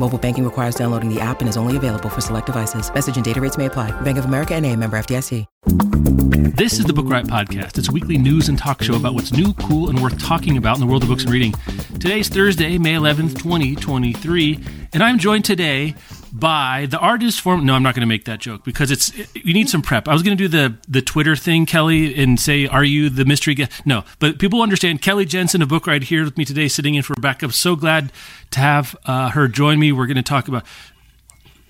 Mobile banking requires downloading the app and is only available for select devices. Message and data rates may apply. Bank of America NA, member FDIC. This is the Book Riot Podcast. It's a weekly news and talk show about what's new, cool, and worth talking about in the world of books and reading. Today's Thursday, May 11th, 2023, and I'm joined today by the artist form. No, I'm not going to make that joke because you need some prep. I was going to do the Twitter thing, Kelly, and say, are you the mystery guest? No, but people understand. Kelly Jensen of Book Riot here with me today, sitting in for Rebecca. I'm so glad to have her join me. We're going to talk about,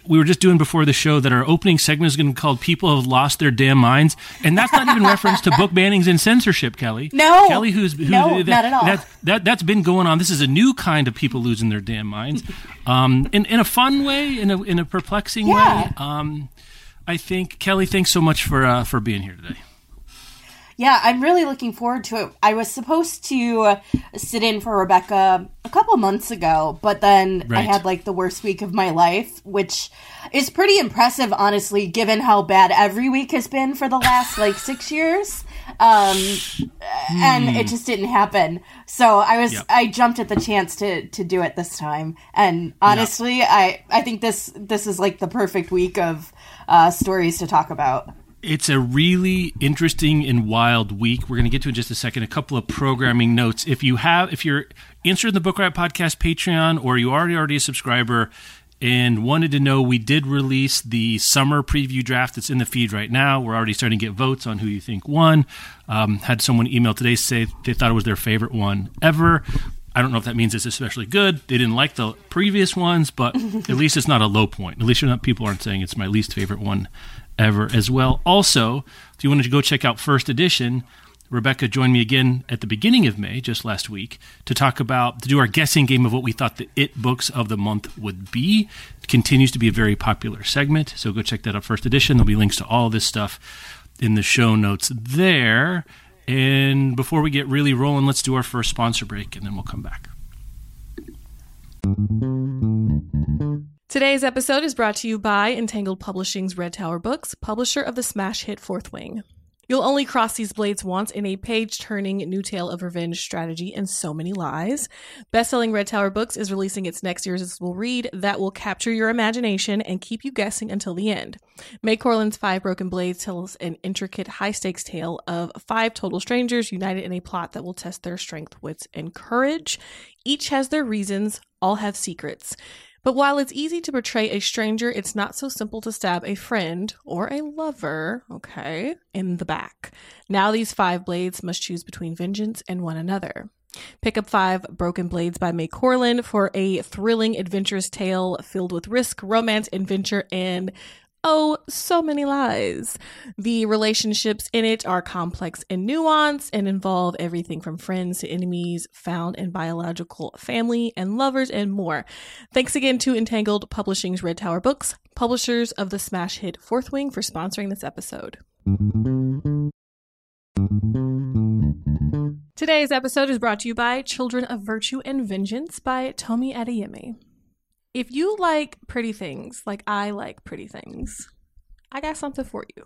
we were just doing before the show that our opening segment is going to be called People Have Lost Their Damn Minds. And that's not even reference to book bannings and censorship, Kelly. No. Kelly, not at all. That's been going on. This is a new kind of people losing their damn minds. In a fun way, in a perplexing way. I think, Kelly, thanks so much for being here today. Yeah, I'm really looking forward to it. I was supposed to sit in for Rebecca a couple months ago, but then I had the worst week of my life, which is pretty impressive, honestly, given how bad every week has been for the last 6 years. And it just didn't happen. So I jumped at the chance to do it this time. And honestly, I think this is the perfect week of stories to talk about. It's a really interesting and wild week. We're going to get to in just a second. A couple of programming notes. If you're interested in the Book Riot Podcast Patreon, or you are already a subscriber and wanted to know, we did release the summer preview draft that's in the feed right now. We're already starting to get votes on who you think won. Had someone email today say they thought it was their favorite one ever. I don't know if that means it's especially good. They didn't like the previous ones, but at least it's not a low point. At least people aren't saying it's my least favorite one ever as well. Also, if you wanted to go check out First Edition, Rebecca joined me again at the beginning of May, just last week, to do our guessing game of what we thought the IT books of the month would be. It continues to be a very popular segment, so go check that out, First Edition. There'll be links to all this stuff in the show notes there. And before we get really rolling, let's do our first sponsor break, and then we'll come back. Today's episode is brought to you by Entangled Publishing's Red Tower Books, publisher of the smash hit Fourth Wing. You'll only cross these blades once in a page-turning new tale of revenge, strategy, and so many lies. Best-selling Red Tower Books is releasing its next irresistible read that will capture your imagination and keep you guessing until the end. Mae Corlin's Five Broken Blades tells an intricate, high-stakes tale of five total strangers united in a plot that will test their strength, wits, and courage. Each has their reasons, all have secrets. But while it's easy to portray a stranger, it's not so simple to stab a friend or a lover, in the back. Now these five blades must choose between vengeance and one another. Pick up Five Broken Blades by Mae Corlin for a thrilling, adventurous tale filled with risk, romance, adventure, and oh, so many lies. The relationships in it are complex and nuanced and involve everything from friends to enemies, found in biological family and lovers, and more. Thanks again to Entangled Publishing's Red Tower Books, publishers of the smash hit Fourth Wing, for sponsoring this episode. Today's episode is brought to you by Children of Virtue and Vengeance by Tomi Adeyemi. If you like pretty things, like I like pretty things, I got something for you.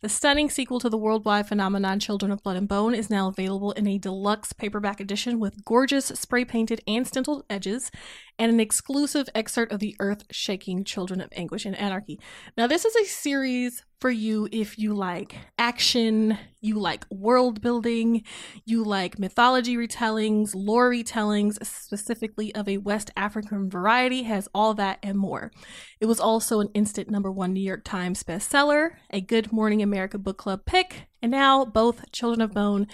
The stunning sequel to the worldwide phenomenon Children of Blood and Bone is now available in a deluxe paperback edition with gorgeous spray-painted and stenciled edges and an exclusive excerpt of the earth-shaking Children of Anguish and Anarchy. Now, this is a series for you if you like action, you like world building, you like mythology retellings, lore retellings, specifically of a West African variety, has all that and more. It was also an instant #1 New York Times bestseller, a Good Morning America Book Club pick, and now both Children of Bone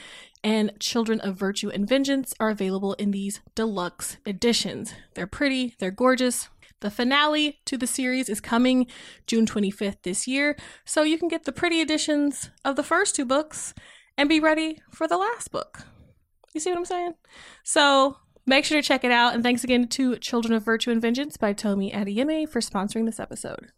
and Children of Virtue and Vengeance are available in these deluxe editions. They're pretty, they're gorgeous. The finale to the series is coming June 25th this year, so you can get the pretty editions of the first two books and be ready for the last book. You see what I'm saying? So make sure to check it out, and thanks again to Children of Virtue and Vengeance by Tomi Adeyemi for sponsoring this episode.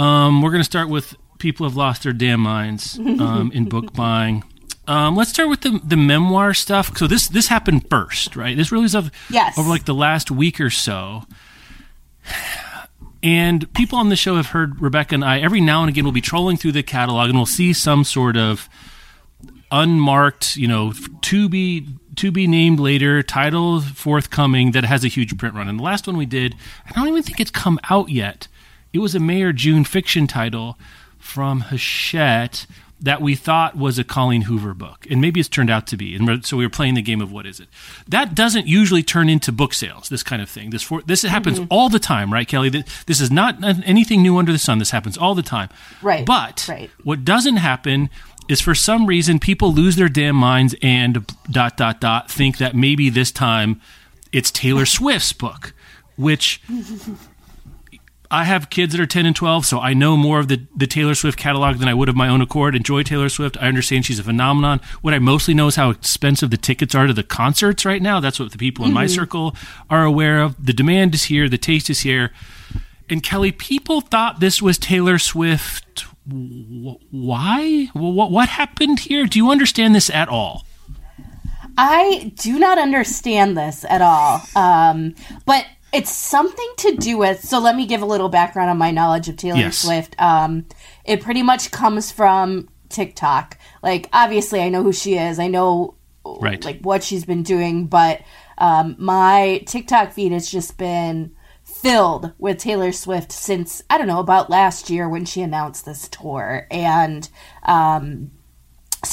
We're going to start with people who have lost their damn minds in book buying. Let's start with the memoir stuff. So this happened first, right? This released over like the last week or so. And people on the show have heard Rebecca and I, every now and again, we'll be trolling through the catalog and we'll see some sort of unmarked, to be named later, title forthcoming that has a huge print run. And the last one we did, I don't even think it's come out yet. It was a May or June fiction title from Hachette that we thought was a Colleen Hoover book. And maybe it's turned out to be. And so we were playing the game of what is it. That doesn't usually turn into book sales, this kind of thing. This happens all the time, right, Kelly? This is not anything new under the sun. This happens all the time. Right. But what doesn't happen is for some reason people lose their damn minds and ... think that maybe this time it's Taylor Swift's book, which... I have kids that are 10 and 12, so I know more of the Taylor Swift catalog than I would of my own accord. Enjoy Taylor Swift. I understand she's a phenomenon. What I mostly know is how expensive the tickets are to the concerts right now. That's what the people in my circle are aware of. The demand is here. The taste is here. And Kelly, people thought this was Taylor Swift. Why? What happened here? Do you understand this at all? I do not understand this at all. But... it's something to do with, so let me give a little background on my knowledge of Taylor Swift. It pretty much comes from TikTok. Like, obviously, I know who she is. I know, like, what she's been doing. But my TikTok feed has just been filled with Taylor Swift since, I don't know, about last year when she announced this tour. And so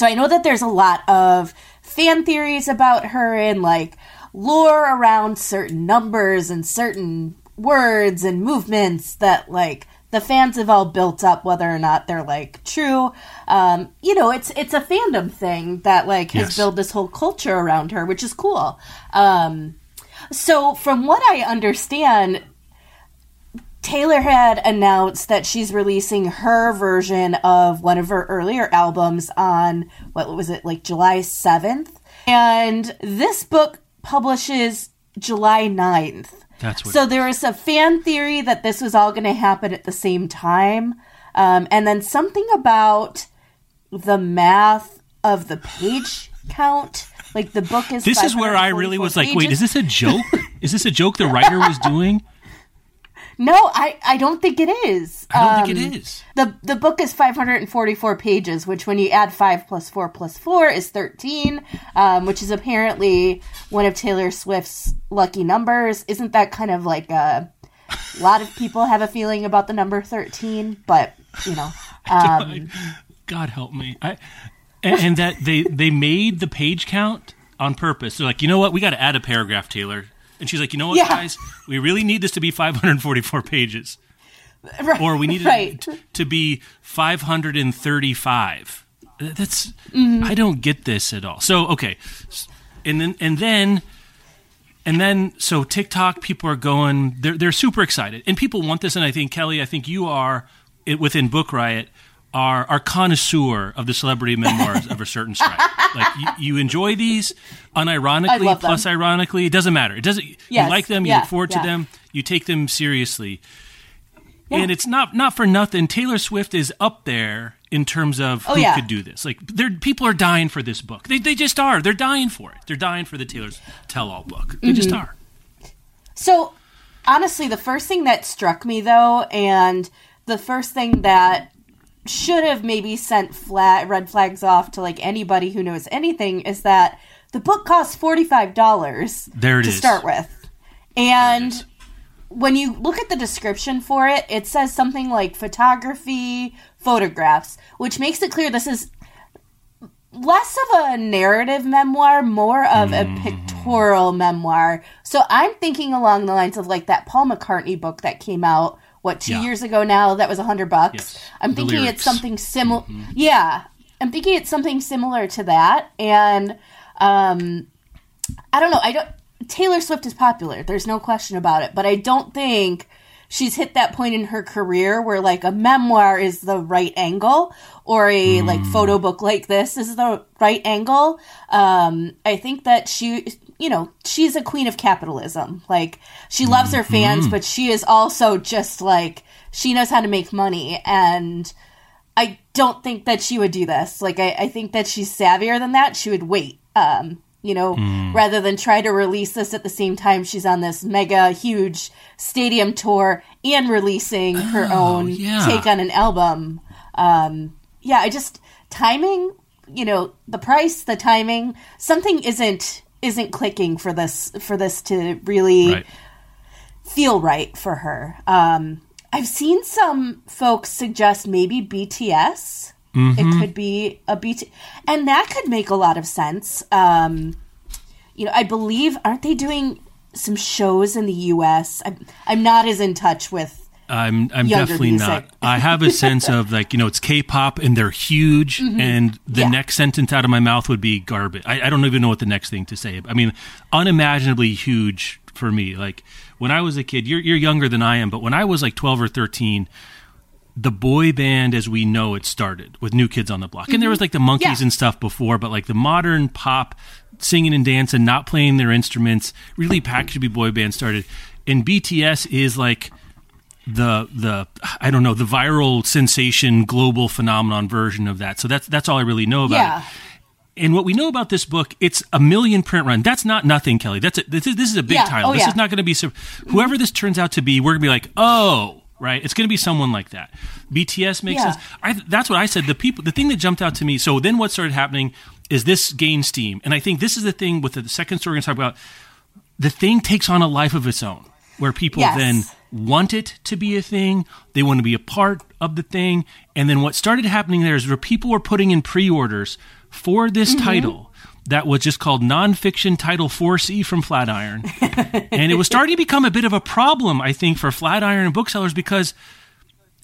I know that there's a lot of fan theories about her and, like, lore around certain numbers and certain words and movements that, like, the fans have all built up, whether or not they're, like, true. It's a fandom thing that, like, has built this whole culture around her, which is cool. So from what I understand, Taylor had announced that she's releasing her version of one of her earlier albums on, what was it, like, July 7th? And this book publishes July 9th. That's what. So there was a fan theory that this was all going to happen at the same time. And then something about the math of the page count. Like, the book is... this is where I really was like, wait, is this a joke? Is this a joke the writer was doing? No, I don't think it is. I don't think it is. The book is 544 pages, which when you add 5 plus 4 is 13, which is apparently one of Taylor Swift's lucky numbers. Isn't that kind of like a lot of people have a feeling about the number 13? But, you know. God help me. And that they made the page count on purpose. They're like, you know what? We got to add a paragraph, Taylor. And she's like, you know what, guys? We really need this to be 544 pages. Right, or we need it to be 535. That's I don't get this at all. So, okay. And then so TikTok people are going, they're super excited. And people want this, and I think, Kelly, you are, within Book Riot, are connoisseur of the celebrity memoirs of a certain stripe. Like, you enjoy these unironically, plus ironically. It doesn't matter. It doesn't. You like them. You look forward to them. You take them seriously. Yeah. And it's not for nothing. Taylor Swift is up there in terms of who could do this. Like, people are dying for this book. They just are. They're dying for it. They're dying for the Taylor's tell-all book. They just are. So, honestly, the first thing that struck me, though, and the first thing that should have maybe sent red flags off to, like, anybody who knows anything is that the book costs $45 to start with. And when you look at the description for it, it says something like photography, photographs, which makes it clear this is less of a narrative memoir, more of a pictorial memoir. So I'm thinking along the lines of, like, that Paul McCartney book that came out, what, two years ago now, that was $100. Yes. I'm thinking it's something similar. Yeah. I'm thinking it's something similar to that. And I don't know. Taylor Swift is popular. There's no question about it. But I don't think she's hit that point in her career where, like, a memoir is the right angle or a like photo book like this is the right angle. I think that she's a queen of capitalism. Like, she loves her fans, but she is also just, like, she knows how to make money, and I don't think that she would do this. Like, I think that she's savvier than that. She would wait, rather than try to release this at the same time she's on this mega huge stadium tour and releasing her own take on an album. Timing, the price, the timing, something isn't clicking for this to really feel right for her. I've seen some folks suggest maybe BTS. Mm-hmm. It could be a BTS, and that could make a lot of sense. I believe, aren't they doing some shows in the U.S.? I'm not as in touch with. I'm definitely music. Not. I have a sense of it's K-pop and they're huge, mm-hmm. and the next sentence out of my mouth would be garbage. I don't even know what the next thing to say. I mean, unimaginably huge for me. Like when I was a kid, you're younger than I am, but when I was like 12 or 13, the boy band as we know it started with New Kids on the Block, mm-hmm. and there was like the Monkees and stuff before, but like the modern pop singing and dancing, not playing their instruments, really packaged to be boy band started, and BTS is like. The I don't know, the viral sensation global phenomenon version of that. So that's all I really know about it. And what we know about this book, it's a million print run. That's not nothing, Kelly. This is a big title. This is not going to be whoever this turns out to be. We're going to be like, oh, right. It's going to be someone like that. BTS makes sense. That's what I said. The thing that jumped out to me. So then what started happening is this gained steam, and I think this is the thing with the second story we're going to talk about. The thing takes on a life of its own, where people then want it to be a thing, they want to be a part of the thing, and then what started happening there is where people were putting in pre-orders for this title that was just called Nonfiction Title 4C from Flatiron, and it was starting to become a bit of a problem, I think, for Flatiron and booksellers because,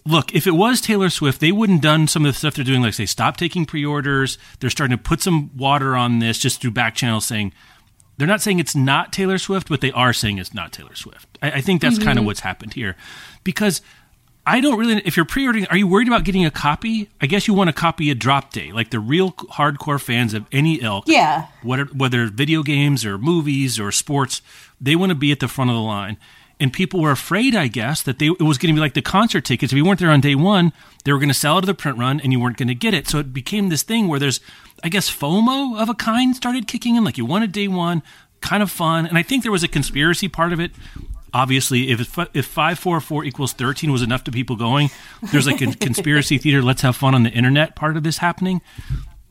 look, if it was Taylor Swift, they wouldn't have done some of the stuff they're doing, like they stopped taking pre-orders, they're starting to put some water on this just through back channels saying, they're not saying it's not Taylor Swift, but they are saying it's not Taylor Swift. I think that's kind of what's happened here. Because I don't really... If you're pre-ordering, are you worried about getting a copy? I guess you want a copy at drop day. Like the real hardcore fans of any ilk, whether video games or movies or sports, they want to be at the front of the line. And people were afraid, I guess, that it was going to be like the concert tickets. If you weren't there on day one, they were going to sell out of the print run and you weren't going to get it. So it became this thing where there's, I guess, FOMO of a kind started kicking in. Like you wanted day one, kind of fun. And I think there was a conspiracy part of it. Obviously, if 544 equals 13 was enough to people going, there's like a conspiracy theater, let's have fun on the internet part of this happening.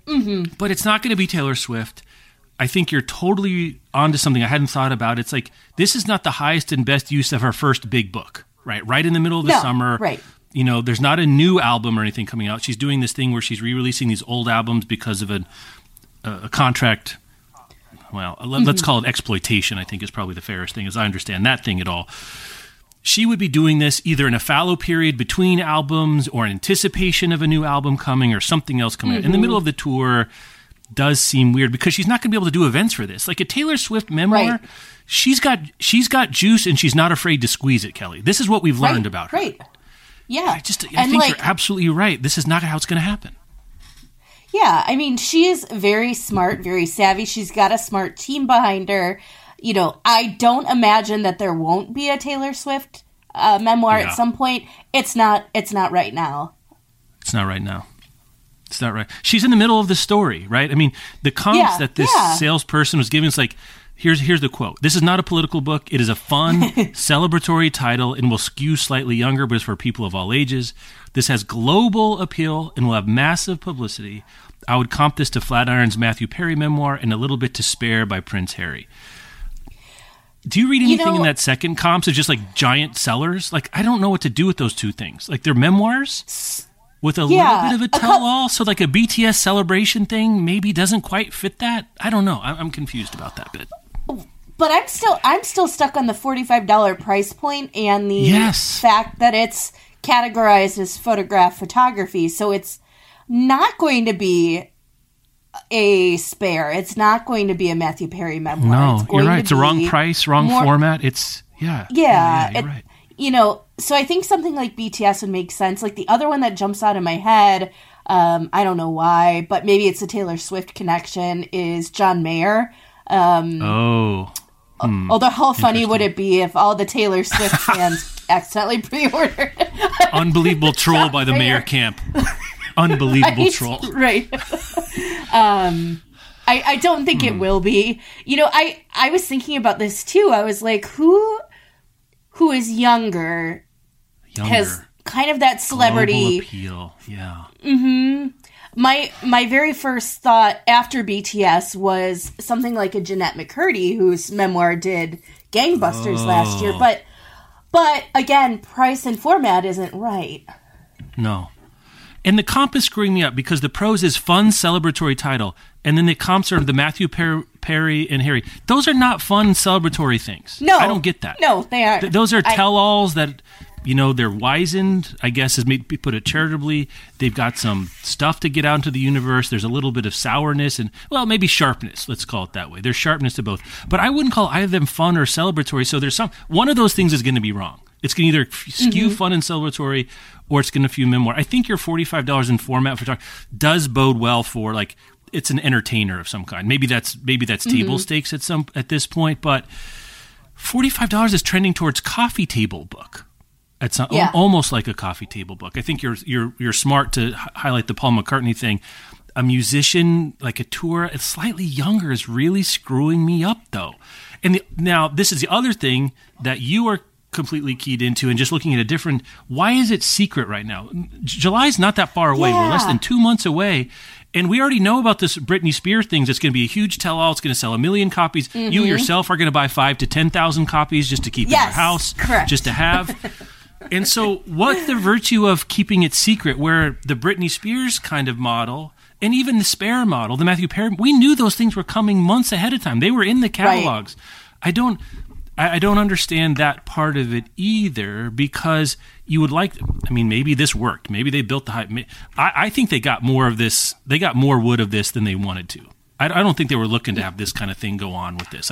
Mm-hmm. But it's not going to be Taylor Swift. I think you're totally onto something I hadn't thought about. It's like, this is not the highest and best use of her first big book, right? Right in the middle of the summer. Right. You know, there's not a new album or anything coming out. She's doing this thing where she's re-releasing these old albums because of a contract. Well, let's call it exploitation, I think is probably the fairest thing as I understand that thing at all. She would be doing this either in a fallow period between albums or in anticipation of a new album coming or something else coming out. In the middle of the tour... does seem weird because she's not going to be able to do events for this. Like a Taylor Swift memoir, she's got juice and she's not afraid to squeeze it, Kelly. This is what we've learned about her. Right. Yeah. I think you're absolutely right. This is not how it's going to happen. Yeah. I mean, she is very smart, very savvy. She's got a smart team behind her. You know, I don't imagine that there won't be a Taylor Swift memoir at some point. It's not right now. It's not right now. It's not right. She's in the middle of the story, right? I mean, the comps that this salesperson was giving, it's like, here's the quote. This is not a political book. It is a fun, celebratory title and will skew slightly younger, but it's for people of all ages. This has global appeal and will have massive publicity. I would comp this to Flatiron's Matthew Perry memoir and a little bit to Spare by Prince Harry. Do you read anything in that second comps of just like giant sellers? Like, I don't know what to do with those two things. Like, they're memoirs? With a little bit of a tell-all, so like a BTS celebration thing maybe doesn't quite fit that. I don't know. I'm confused about that bit. But I'm still stuck on the $45 price point and the fact that it's categorized as photography. So it's not going to be a Spare. It's not going to be a Matthew Perry memoir. No, it's going you're right. It's a wrong price, wrong format. It's right. You know, so I think something like BTS would make sense. Like the other one that jumps out of my head, I don't know why, but maybe it's a Taylor Swift connection, is John Mayer. Although how funny would it be if all the Taylor Swift fans accidentally pre-ordered? Unbelievable troll by the mayor camp. Unbelievable troll. Right. I don't think it will be. You know, I was thinking about this too. I was like, who is younger has kind of that celebrity appeal. Yeah. Mm-hmm. My very first thought after BTS was something like a Jeanette McCurdy, whose memoir did gangbusters last year. But again, price and format isn't right. No. And the comp is screwing me up because the prose is fun, celebratory title. And then the comps are the Matthew Perry and Harry. Those are not fun, celebratory things. No. I don't get that. No, they aren't. Those are tell-alls that... You know, they're wizened, I guess, as maybe put it charitably. They've got some stuff to get out into the universe. There's a little bit of sourness and, well, maybe sharpness. Let's call it that way. There's sharpness to both. But I wouldn't call either of them fun or celebratory. So there's one of those things is going to be wrong. It's going to either skew fun and celebratory, or it's going to skew memoir. I think your $45 in format for does bode well for, like, it's an entertainer of some kind. Maybe that's table stakes at this point. But $45 is trending towards coffee table book. It's almost like a coffee table book. I think you're smart to highlight the Paul McCartney thing. A musician, like a tour, it's slightly younger is really screwing me up, though. And now this is the other thing that you are completely keyed into and just looking at a different... Why is it secret right now? July's not that far away. Yeah. We're less than 2 months away. And we already know about this Britney Spears thing that's going to be a huge tell-all. It's going to sell 1 million copies. Mm-hmm. You yourself are going to buy 5,000 to 10,000 copies just to keep in your house. Correct. Just to have... And so what's the virtue of keeping it secret, where the Britney Spears kind of model and even the Spare model, the Matthew Perry, we knew those things were coming months ahead of time. They were in the catalogs. Right. I don't understand that part of it either, because you would like, I mean, maybe this worked. Maybe they built the hype. I think they got more of this. They got more wood of this than they wanted to. I don't think they were looking to have this kind of thing go on with this.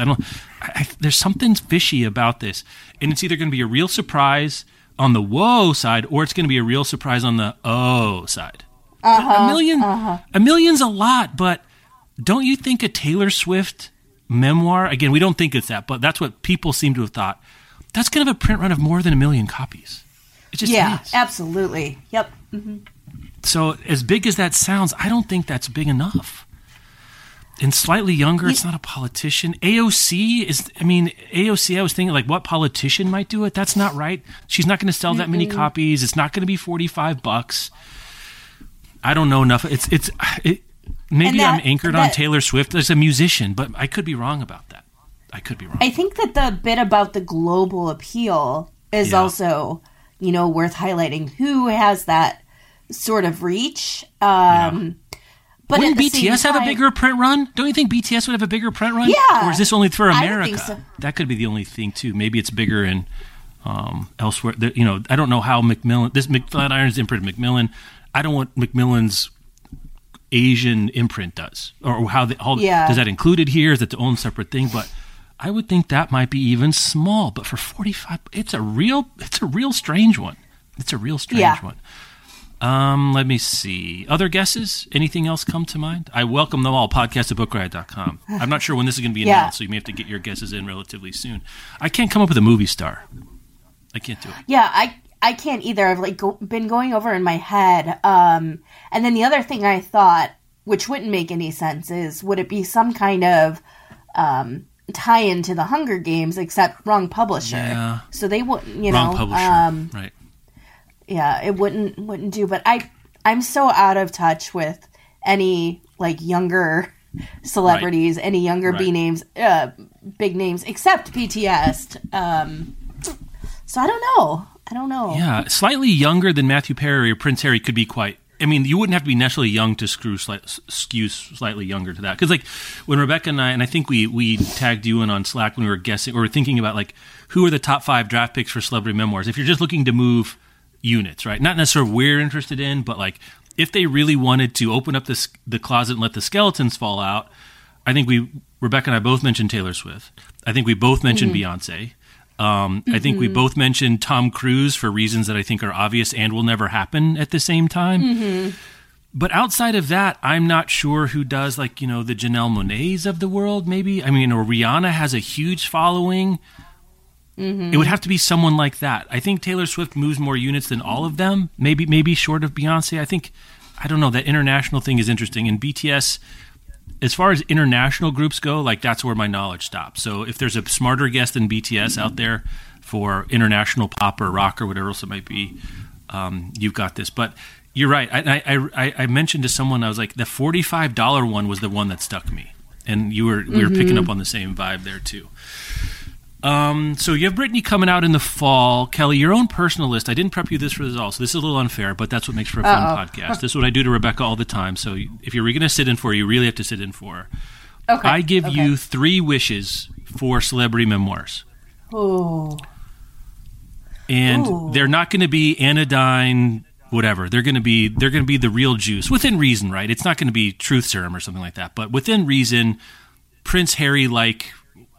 There's something fishy about this, and it's either going to be a real surprise on the whoa side, or it's going to be a real surprise on the oh side. A million's a lot, but don't you think a Taylor Swift memoir, again, we don't think it's that, but that's what people seem to have thought, that's going to have a print run of more than 1 million copies. It just is. Absolutely. Yep. Mm-hmm. So as big as that sounds, I don't think that's big enough. And slightly younger, it's not a politician. AOC, I was thinking, like, what politician might do it? That's not right. She's not going to sell that many copies. It's not going to be $45. I don't know enough. Maybe I'm anchored on Taylor Swift as a musician, but I could be wrong about that. I think that the bit about the global appeal is also, you know, worth highlighting. Who has that sort of reach? But wouldn't BTS have a bigger print run? Don't you think BTS would have a bigger print run? Yeah. Or is this only for America? I think so. That could be the only thing, too. Maybe it's bigger in elsewhere. You know, I don't know how Macmillan... This Flatiron's imprint of Macmillan. I don't know what Macmillan's Asian imprint does. Or how does that included here? Is that the own separate thing? But I would think that might be even small. But for 45... It's a real strange one. One. Let me see. Other guesses? Anything else come to mind? I welcome them all. Podcast at bookriot.com. I'm not sure when this is going to be announced, so you may have to get your guesses in relatively soon. I can't come up with a movie star. I can't do it. Yeah, I can't either. I've been going over in my head. And then the other thing I thought, which wouldn't make any sense, is would it be some kind of tie-in to The Hunger Games, except wrong publisher? Yeah. So they wouldn't, you know. Wrong publisher, right. Yeah, it wouldn't do, but I'm so out of touch with any, like, younger celebrities, any younger B-names, big names, except BTS. So I don't know. Yeah, slightly younger than Matthew Perry or Prince Harry could be quite... I mean, you wouldn't have to be naturally young to skew slightly younger to that. Because, like, when Rebecca and I think we tagged you in on Slack when we were guessing, or we were thinking about, like, who are the top 5 draft picks for celebrity memoirs? If you're just looking to move... units, right? Not necessarily we're interested in, but like if they really wanted to open up the closet and let the skeletons fall out, I think Rebecca and I both mentioned Taylor Swift. I think we both mentioned Beyonce. I think we both mentioned Tom Cruise for reasons that I think are obvious and will never happen at the same time. But outside of that, I'm not sure who does, like, you know, the Janelle Monáes of the world, maybe. I mean, or Rihanna has a huge following. Mm-hmm. It would have to be someone like that. I think Taylor Swift moves more units than all of them, maybe short of Beyonce. I think, I don't know, that international thing is interesting. And BTS, as far as international groups go, like, that's where my knowledge stops. So if there's a smarter guest than BTS out there for international pop or rock or whatever else it might be, you've got this. But you're right. I mentioned to someone, I was like, the $45 one was the one that stuck me, and we were picking up on the same vibe there too. So you have Britney coming out in the fall. Kelly, your own personal list. I didn't prep you this for this all, so this is a little unfair, but that's what makes for a fun podcast. This is what I do to Rebecca all the time. So if you're going to sit in for her, you really have to sit in for her. Okay. I give you three wishes for celebrity memoirs. Oh. And they're not going to be anodyne. Whatever, they're going to be the real juice within reason, right? It's not going to be truth serum or something like that, but within reason, Prince Harry, like,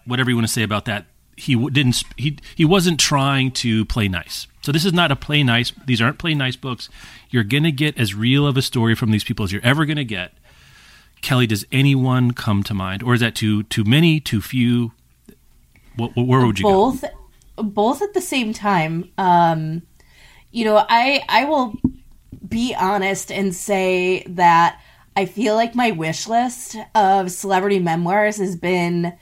whatever you want to say about that, he wasn't trying to play nice. So this is not a play nice. These aren't play nice books. You're going to get as real of a story from these people as you're ever going to get. Kelly, does anyone come to mind, or is that too many, too few? Where would you go? Both at the same time. You know, I will be honest and say that I feel like my wish list of celebrity memoirs has been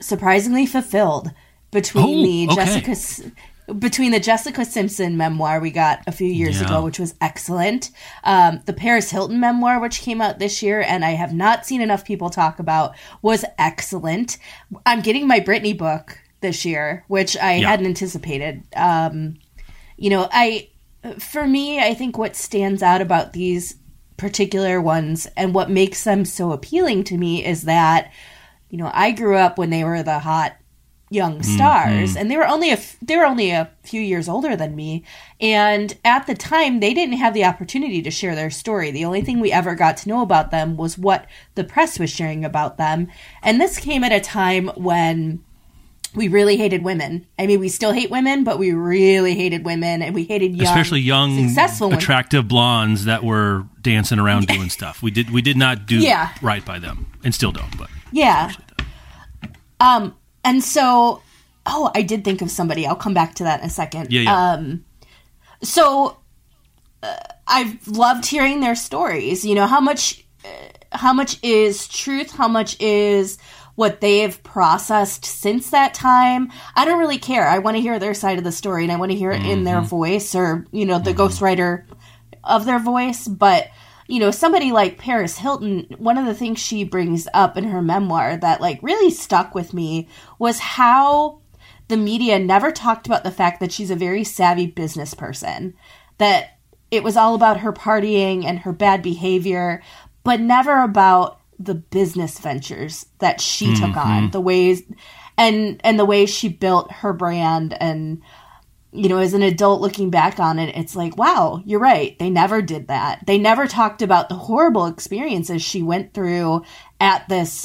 surprisingly fulfilled between the Jessica Simpson memoir we got a few years ago, which was excellent, the Paris Hilton memoir, which came out this year and I have not seen enough people talk about, was excellent. I'm getting my Britney book this year, which I hadn't anticipated. You know, I think what stands out about these particular ones and what makes them so appealing to me is that, you know, I grew up when they were the hot young stars, and they were only a few years older than me. And at the time, they didn't have the opportunity to share their story. The only thing we ever got to know about them was what the press was sharing about them. And this came at a time when we really hated women. I mean, we still hate women, but we really hated women, and we hated young, especially young, successful, attractive blondes that were dancing around doing stuff. We did not do right by them, and still don't. But and so, I did think of somebody. I'll come back to that in a second. Yeah. I've loved hearing their stories. You know, how much is truth? How much is what they have processed since that time? I don't really care. I want to hear their side of the story, and I want to hear it in their voice, or, you know, the ghostwriter of their voice. But, you know, somebody like Paris Hilton, one of the things she brings up in her memoir that, like, really stuck with me was how the media never talked about the fact that she's a very savvy business person, that it was all about her partying and her bad behavior, but never about the business ventures that she took on, the ways and the way she built her brand. And, you know, as an adult looking back on it, it's like, wow, you're right. They never did that. They never talked about the horrible experiences she went through at this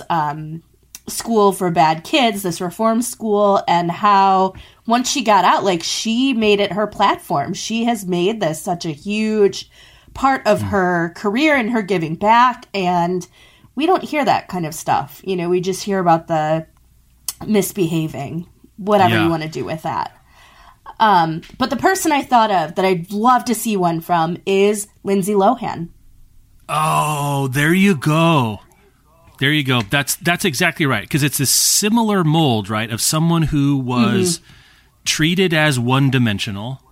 school for bad kids, this reform school, and how once she got out, like, she made it her platform. She has made this such a huge part of her career and her giving back, and we don't hear that kind of stuff. You know, we just hear about the misbehaving, whatever you want to do with that. But the person I thought of that I'd love to see one from is Lindsay Lohan. Oh, there you go. There you go. That's exactly right. Because it's a similar mold, right, of someone who was treated as one-dimensional,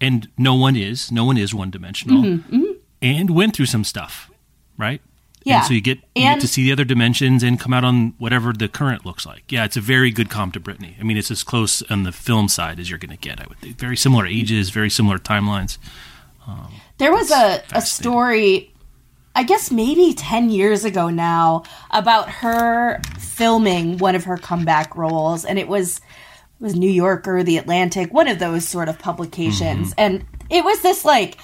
and no one is one-dimensional, and went through some stuff, right? Yeah. And so you get to see the other dimensions and come out on whatever the current looks like. Yeah, it's a very good comp to Britney. I mean, it's as close on the film side as you're going to get, I would think. Very similar ages, very similar timelines. There was a story, I guess maybe 10 years ago now, about her filming one of her comeback roles. And it was New York or The Atlantic, one of those sort of publications. And it was this, like,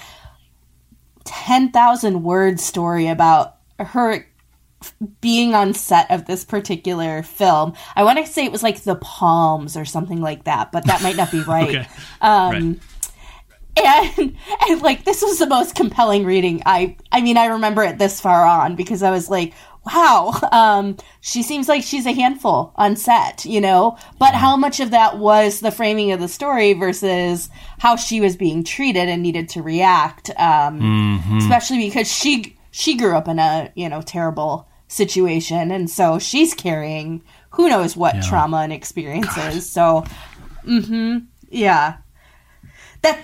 10,000-word story about her being on set of this particular film. I want to say it was like The Palms or something like that, but that might not be right. Okay. Right. And like, this was the most compelling reading. I mean, I remember it this far on because I was like, wow, she seems like she's a handful on set, you know? But how much of that was the framing of the story versus how she was being treated and needed to react, especially because she grew up in a, you know, terrible situation. And so she's carrying who knows what trauma and experiences. God. So, yeah.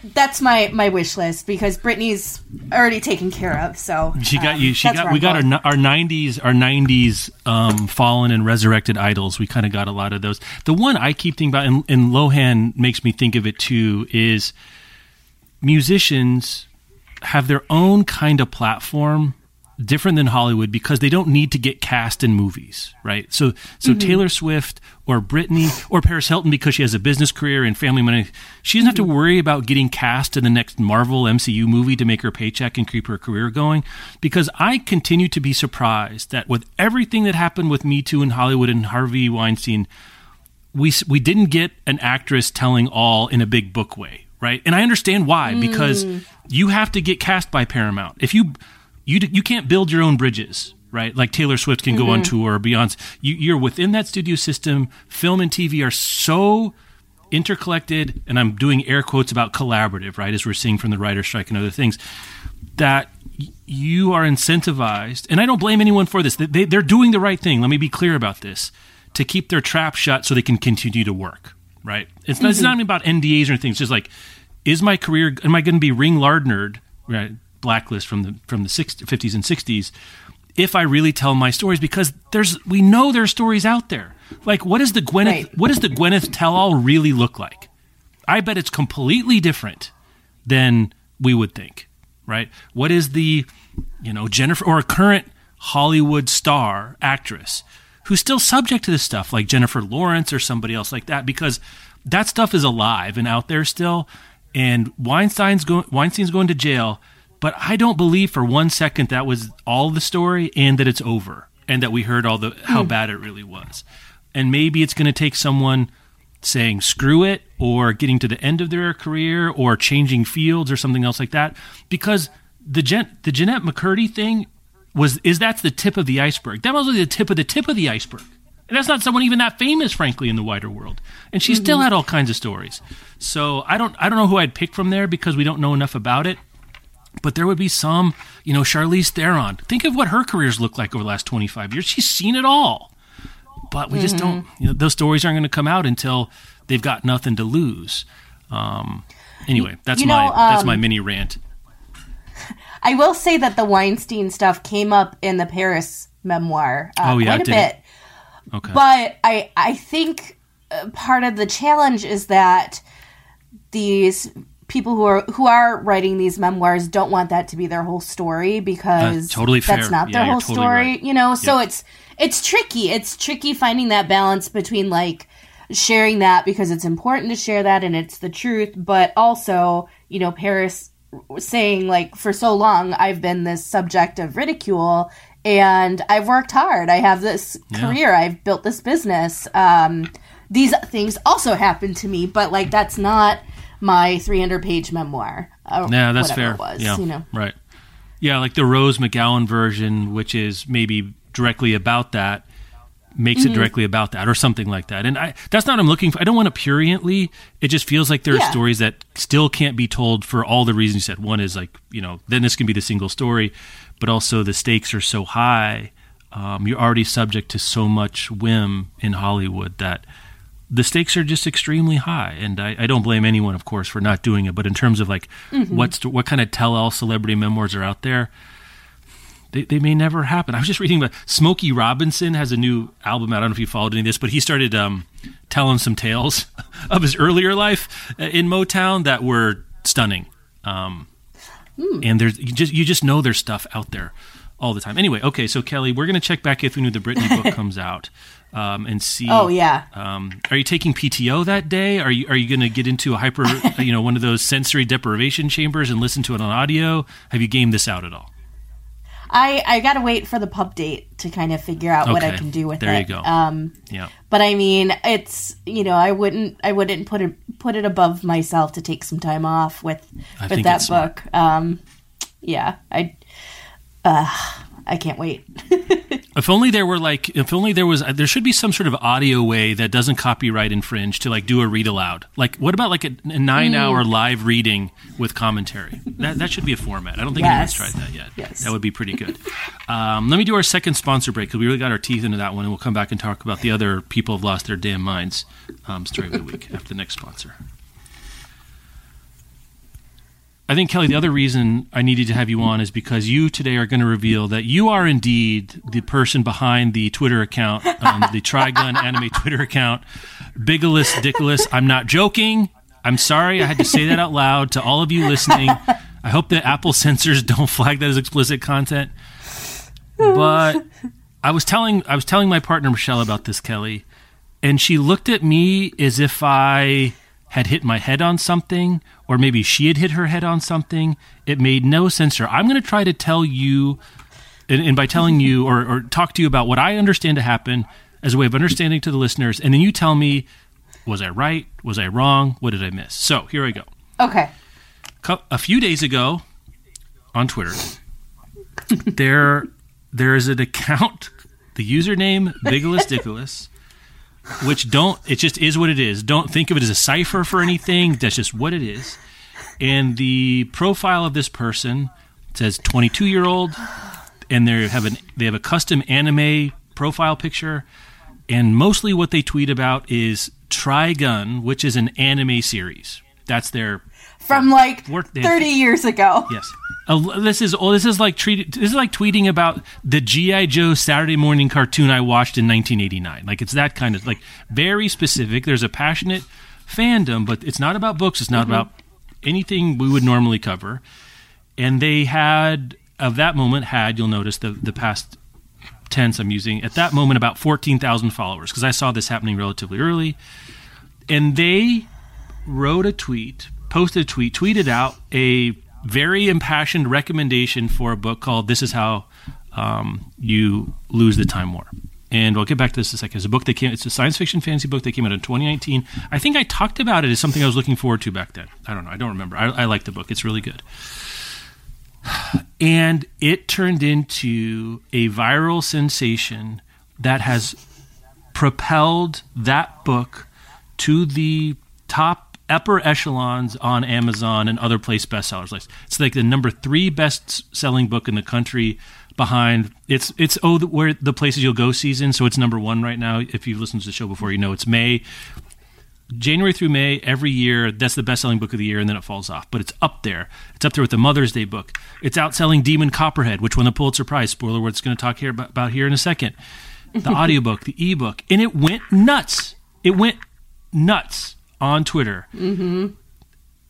That's my wish list because Britney's already taken care of. So she got you. We got our 90s. Our 90s fallen and resurrected idols. We kind of got a lot of those. The one I keep thinking about, and Lohan makes me think of it too, is musicians have their own kind of platform, different than Hollywood, because they don't need to get cast in movies, right? So Taylor Swift or Britney or Paris Hilton, because she has a business career and family money, she doesn't have to worry about getting cast in the next Marvel MCU movie to make her paycheck and keep her career going. Because I continue to be surprised that with everything that happened with Me Too in Hollywood and Harvey Weinstein, we didn't get an actress telling all in a big book way, right? And I understand why, because you have to get cast by Paramount. If you can't build your own bridges, right? Like Taylor Swift can go on tour, or Beyonce. You're within that studio system. Film and TV are so intercollected, and I'm doing air quotes about collaborative, right, as we're seeing from the writer's strike and other things, that you are incentivized, and I don't blame anyone for this. They're doing the right thing. Let me be clear about this, to keep their trap shut so they can continue to work, right? It's not even about NDAs or anything. It's just like, is my career, am I going to be ring lardnered, right? Blacklist from the 60s, 50s and 60s, if I really tell my stories, because we know there are stories out there. Like, what does the Gwyneth tell-all really look like? I bet it's completely different than we would think, right? What is the, you know, Jennifer, or a current Hollywood star actress who's still subject to this stuff, like Jennifer Lawrence or somebody else like that, because that stuff is alive and out there still, and Weinstein's going to jail. But I don't believe for one second that was all the story and that it's over and that we heard all the how bad it really was. And maybe it's going to take someone saying screw it, or getting to the end of their career, or changing fields or something else like that. Because the Jeanette McCurdy thing that's the tip of the iceberg. That was really the tip of the iceberg. And that's not someone even that famous, frankly, in the wider world. And she still had all kinds of stories. So I don't know who I'd pick from there, because we don't know enough about it. But there would be some, you know, Charlize Theron. Think of what her careers look like over the last 25 years. She's seen it all. But we just don't, you know, those stories aren't going to come out until they've got nothing to lose. Anyway, that's my mini rant. I will say that the Weinstein stuff came up in the Paris memoir quite a bit. Okay. But I think part of the challenge is that these people who are writing these memoirs don't want that to be their whole story, because totally that's not their whole story, right. You know? So it's tricky. It's tricky finding that balance between, like, sharing that because it's important to share that and it's the truth, but also, you know, Paris saying, like, for so long I've been this subject of ridicule and I've worked hard. I have this career. I've built this business. These things also happen to me, but, like, that's not my 300-page memoir. Yeah, that's fair. It was, yeah, you know? Right. Yeah, like the Rose McGowan version, which is maybe directly about that, makes it directly about that, or something like that. And that's not what I'm looking for. I don't want to puriently. It just feels like there are stories that still can't be told for all the reasons you said. One is, like, you know, then this can be the single story, but also the stakes are so high. You're already subject to so much whim in Hollywood that the stakes are just extremely high, and I don't blame anyone, of course, for not doing it. But in terms of, like, what kind of tell-all celebrity memoirs are out there, they may never happen. I was just reading about Smokey Robinson has a new album. I don't know if you followed any of this, but he started telling some tales of his earlier life in Motown that were stunning. And there's you just know there's stuff out there all the time. Anyway, okay, so Kelly, we're gonna check back if we knew the Britney book comes out. And see. Oh yeah. Are you taking PTO that day? Are you going to get into a hyper, you know, one of those sensory deprivation chambers and listen to it on audio? Have you gamed this out at all? I got to wait for the pub date to kind of figure out what I can do with it. There you go. Yeah. But I mean, it's, you know, I wouldn't put it above myself to take some time off with that book. Yeah. I can't wait. There should be some sort of audio way that doesn't copyright infringe to like do a read aloud. Like, what about like a 9-hour live reading with commentary? That should be a format. I don't think anyone's tried that yet. Yes. That would be pretty good. Let me do our second sponsor break because we really got our teeth into that one, and we'll come back and talk about the other people have lost their damn minds story of the week after the next sponsor. I think, Kelly, the other reason I needed to have you on is because you today are going to reveal that you are indeed the person behind the Twitter account, the Trigun anime Twitter account, Bigolas Dickolas. I'm not joking. I'm sorry I had to say that out loud to all of you listening. I hope that Apple censors don't flag that as explicit content. But I was telling my partner, Michelle, about this, Kelly, and she looked at me as if I had hit my head on something, or maybe she had hit her head on something. It made no sense to her. I'm going to try to tell you, and by telling you or talk to you about what I understand to happen as a way of understanding to the listeners, and then you tell me, was I right? Was I wrong? What did I miss? So here I go. Okay. A few days ago on Twitter, there is an account, the username Bigolas Dickolas, which it just is what it is. Don't think of it as a cipher for anything. That's just what it is. And the profile of this person says 22-year-old, and they have a custom anime profile picture. And mostly what they tweet about is Trigun, which is an anime series. That's their from like 30 years ago. Yes. This is like tweeting about the G.I. Joe Saturday morning cartoon I watched in 1989. Like, it's that kind of, like, very specific. There's a passionate fandom, but it's not about books. It's not about anything we would normally cover. And they had, of that moment, you'll notice the past tense I'm using, at that moment about 14,000 followers, because I saw this happening relatively early. And they wrote a tweet, posted a tweet, tweeted out a very impassioned recommendation for a book called This Is How You Lose the Time War. And we'll get back to this in a second. It's a book that it's a science fiction fantasy book that came out in 2019. I think I talked about it as something I was looking forward to back then. I don't know. I don't remember. I like the book. It's really good. And it turned into a viral sensation that has propelled that book to the top upper echelons on Amazon and other place bestsellers lists. It's like the number 3 best-selling book in the country behind it's where the places you'll go season. So it's number 1 right now. If you've listened to the show before, you know it's May. January through May every year, that's the best-selling book of the year, and then it falls off. But it's up there. It's up there with the Mother's Day book. It's outselling Demon Copperhead, which won the Pulitzer Prize. Spoiler, what it's going to talk here about here in a second. The audiobook, the ebook, and it went nuts. It went nuts on Twitter. Mm-hmm.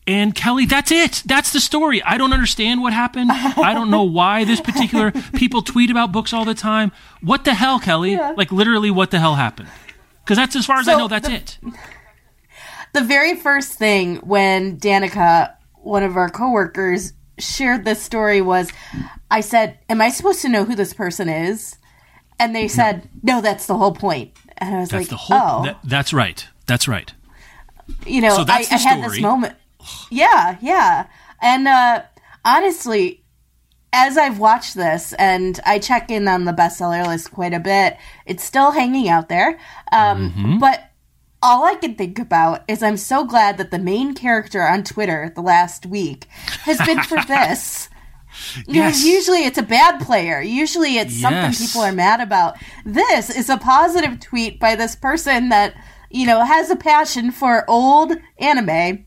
And Kelly, that's it. That's the story. I don't understand what happened. I don't know why this particular people tweet about books all the time. What the hell, Kelly? Yeah. Like, literally, what the hell happened? Because that's as far as I know, that's it. The very first thing when Danica, one of our coworkers, shared this story was, I said, am I supposed to know who this person is? And they said, no, that's the whole point. And I was like, oh. That's right. That's right. You know, so I had this moment. Yeah, yeah. And honestly, as I've watched this, and I check in on the bestseller list quite a bit, it's still hanging out there. But all I can think about is I'm so glad that the main character on Twitter the last week has been for this. Yes. Usually it's a bad player. Usually it's something people are mad about. This is a positive tweet by this person that, you know, has a passion for old anime,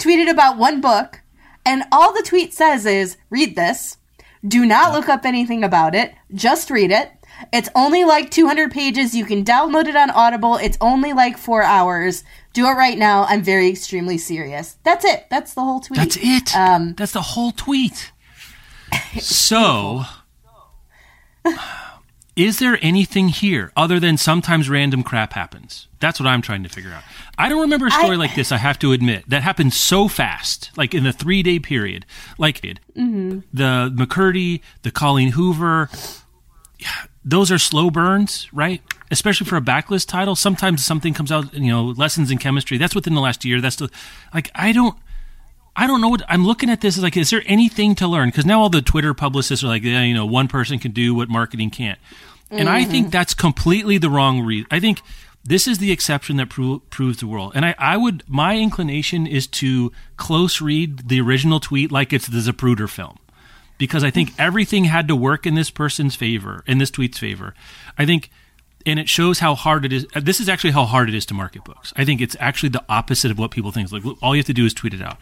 tweeted about one book, and all the tweet says is, read this, do not look up anything about it, just read it, it's only like 200 pages, you can download it on Audible, it's only like 4 hours, do it right now, I'm very extremely serious. That's it. That's the whole tweet. That's it. That's the whole tweet. So Is there anything here other than sometimes random crap happens? That's what I'm trying to figure out. I don't remember a story like this, I have to admit. That happened so fast, like in the 3-day period. Like the McCurdy, the Colleen Hoover, those are slow burns, right? Especially for a backlist title. Sometimes something comes out, you know, lessons in chemistry. That's within the last year. That's the, like, I don't know what I'm looking at. This is like, is there anything to learn? Because now all the Twitter publicists are like, yeah, you know, one person can do what marketing can't. And I think that's completely the wrong read. I think this is the exception that proves the rule. And my inclination is to close read the original tweet like it's the Zapruder film, because I think everything had to work in this person's favor, in this tweet's favor. I think, and it shows how hard it is. This is actually how hard it is to market books. I think it's actually the opposite of what people think. It's like, all you have to do is tweet it out.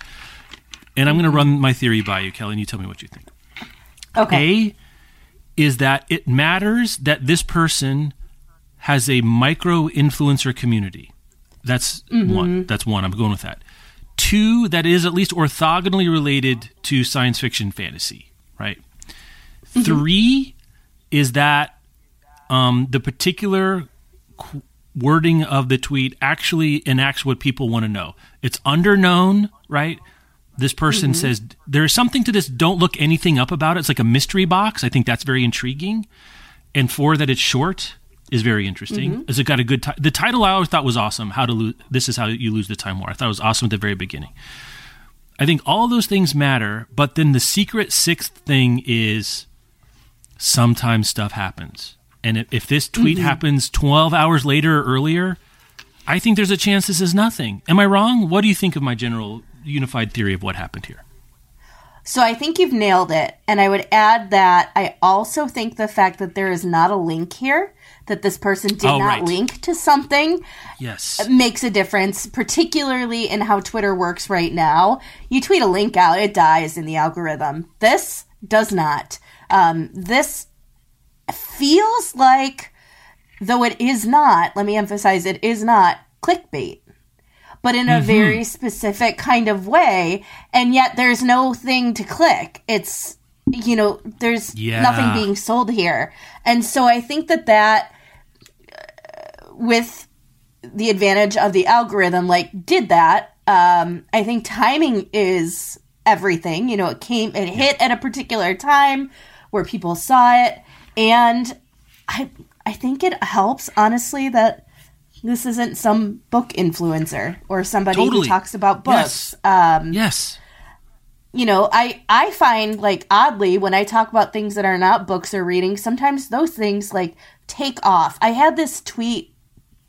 And I'm going to run my theory by you, Kelly, and you tell me what you think. Okay. A, is that it matters that this person has a micro-influencer community. That's one. That's one. I'm going with that. Two, that is at least orthogonally related to science fiction fantasy, right? Three, is that the particular wording of the tweet actually enacts what people want to know. It's underknown, right? This person says, there's something to this, don't look anything up about it. It's like a mystery box. I think that's very intriguing. And four, that it's short is very interesting. Is it got a good title? The title I always thought was awesome, This Is How You Lose the Time War. I thought it was awesome at the very beginning. I think all those things matter, but then the secret sixth thing is sometimes stuff happens. And if this tweet happens 12 hours later or earlier, I think there's a chance this is nothing. Am I wrong? What do you think of my general unified theory of what happened here? So I think you've nailed it. And I would add that I also think the fact that there is not a link here, that this person did not link to something, makes a difference, particularly in how Twitter works right now. You tweet a link out, it dies in the algorithm. This does not. This feels like, though it is not, let me emphasize, it is not clickbait, but in a very specific kind of way, and yet there's no thing to click. It's, you know, there's nothing being sold here. And so I think that with the advantage of the algorithm, like, did that. I think timing is everything. You know, it hit at a particular time where people saw it, and I think it helps, honestly, that this isn't some book influencer or somebody who talks about books. Yes. You know, I find, like, oddly, when I talk about things that are not books or reading, sometimes those things, like, take off. I had this tweet.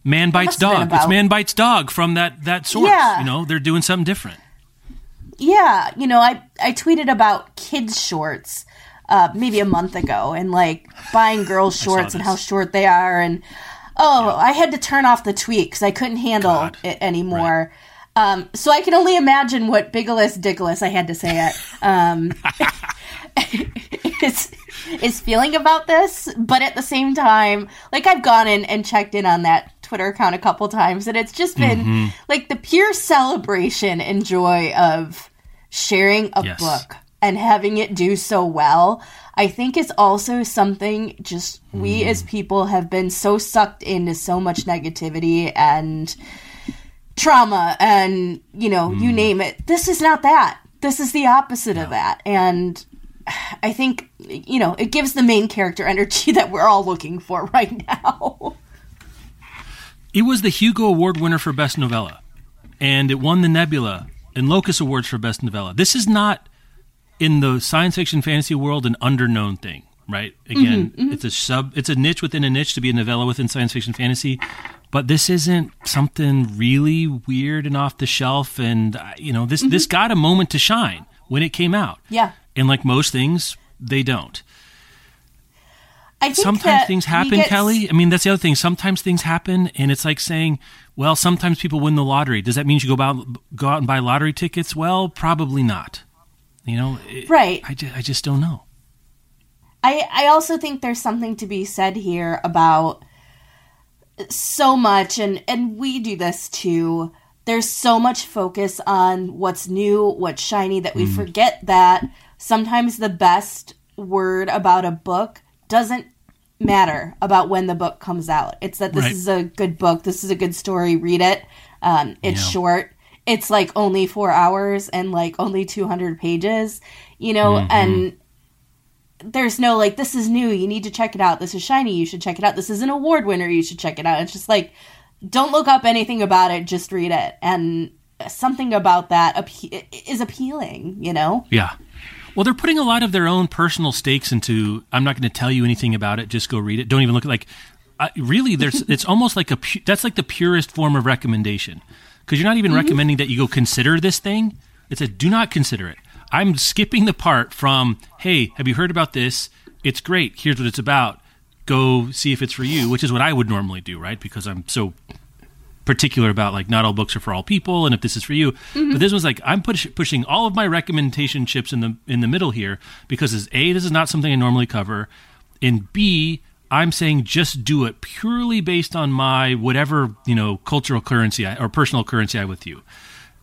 Man Bites Dog. It's Man Bites Dog from that source. Yeah. You know, they're doing something different. Yeah. You know, I tweeted about kids' shorts maybe a month ago, and, like, buying girls' shorts and how short they are, and... I had to turn off the tweet because I couldn't handle it anymore. Right. So I can only imagine what Bigolas Dickolas, I had to say it, is feeling about this. But at the same time, like, I've gone in and checked in on that Twitter account a couple times, and it's just been like the pure celebration and joy of sharing a book and having it do so well. I think it's also something just we as people have been so sucked into so much negativity and trauma and, you know, you name it. This is not that. This is the opposite of that. And I think, you know, it gives the main character energy that we're all looking for right now. It was the Hugo Award winner for Best Novella, and it won the Nebula and Locus Awards for Best Novella. This is not... in the science fiction fantasy world, an underknown thing, right? Again, it's a niche within a niche to be a novella within science fiction fantasy, but this isn't something really weird and off the shelf. And you know, this got a moment to shine when it came out. Yeah, and like most things, they don't. I think sometimes things happen, Kelly. I mean, that's the other thing. Sometimes things happen, and it's like saying, "Well, sometimes people win the lottery." Does that mean you go out and buy lottery tickets? Well, probably not. You know, right? I just don't know. I also think there's something to be said here about so much, and we do this too. There's so much focus on what's new, what's shiny, that we forget that sometimes the best word about a book doesn't matter about when the book comes out. It's that this is a good book. This is a good story. Read it. It's short. It's like only 4 hours and like only 200 pages, you know, and there's no like, this is new. You need to check it out. This is shiny. You should check it out. This is an award winner. You should check it out. It's just like, don't look up anything about it. Just read it. And something about that is appealing, you know? Yeah. Well, they're putting a lot of their own personal stakes into, I'm not going to tell you anything about it. Just go read it. Don't even look at, like, really, there's, it's almost like that's like the purest form of recommendation. Because you're not even recommending that you go consider this thing. It's a do not consider it. I'm skipping the part from, hey, have you heard about this? It's great. Here's what it's about. Go see if it's for you, which is what I would normally do, right? Because I'm so particular about, like, not all books are for all people, and if this is for you. But this was like, I'm pushing all of my recommendation chips in the middle here, because as A, this is not something I normally cover, and B, I'm saying just do it purely based on my whatever, you know, cultural currency or personal currency I have with you.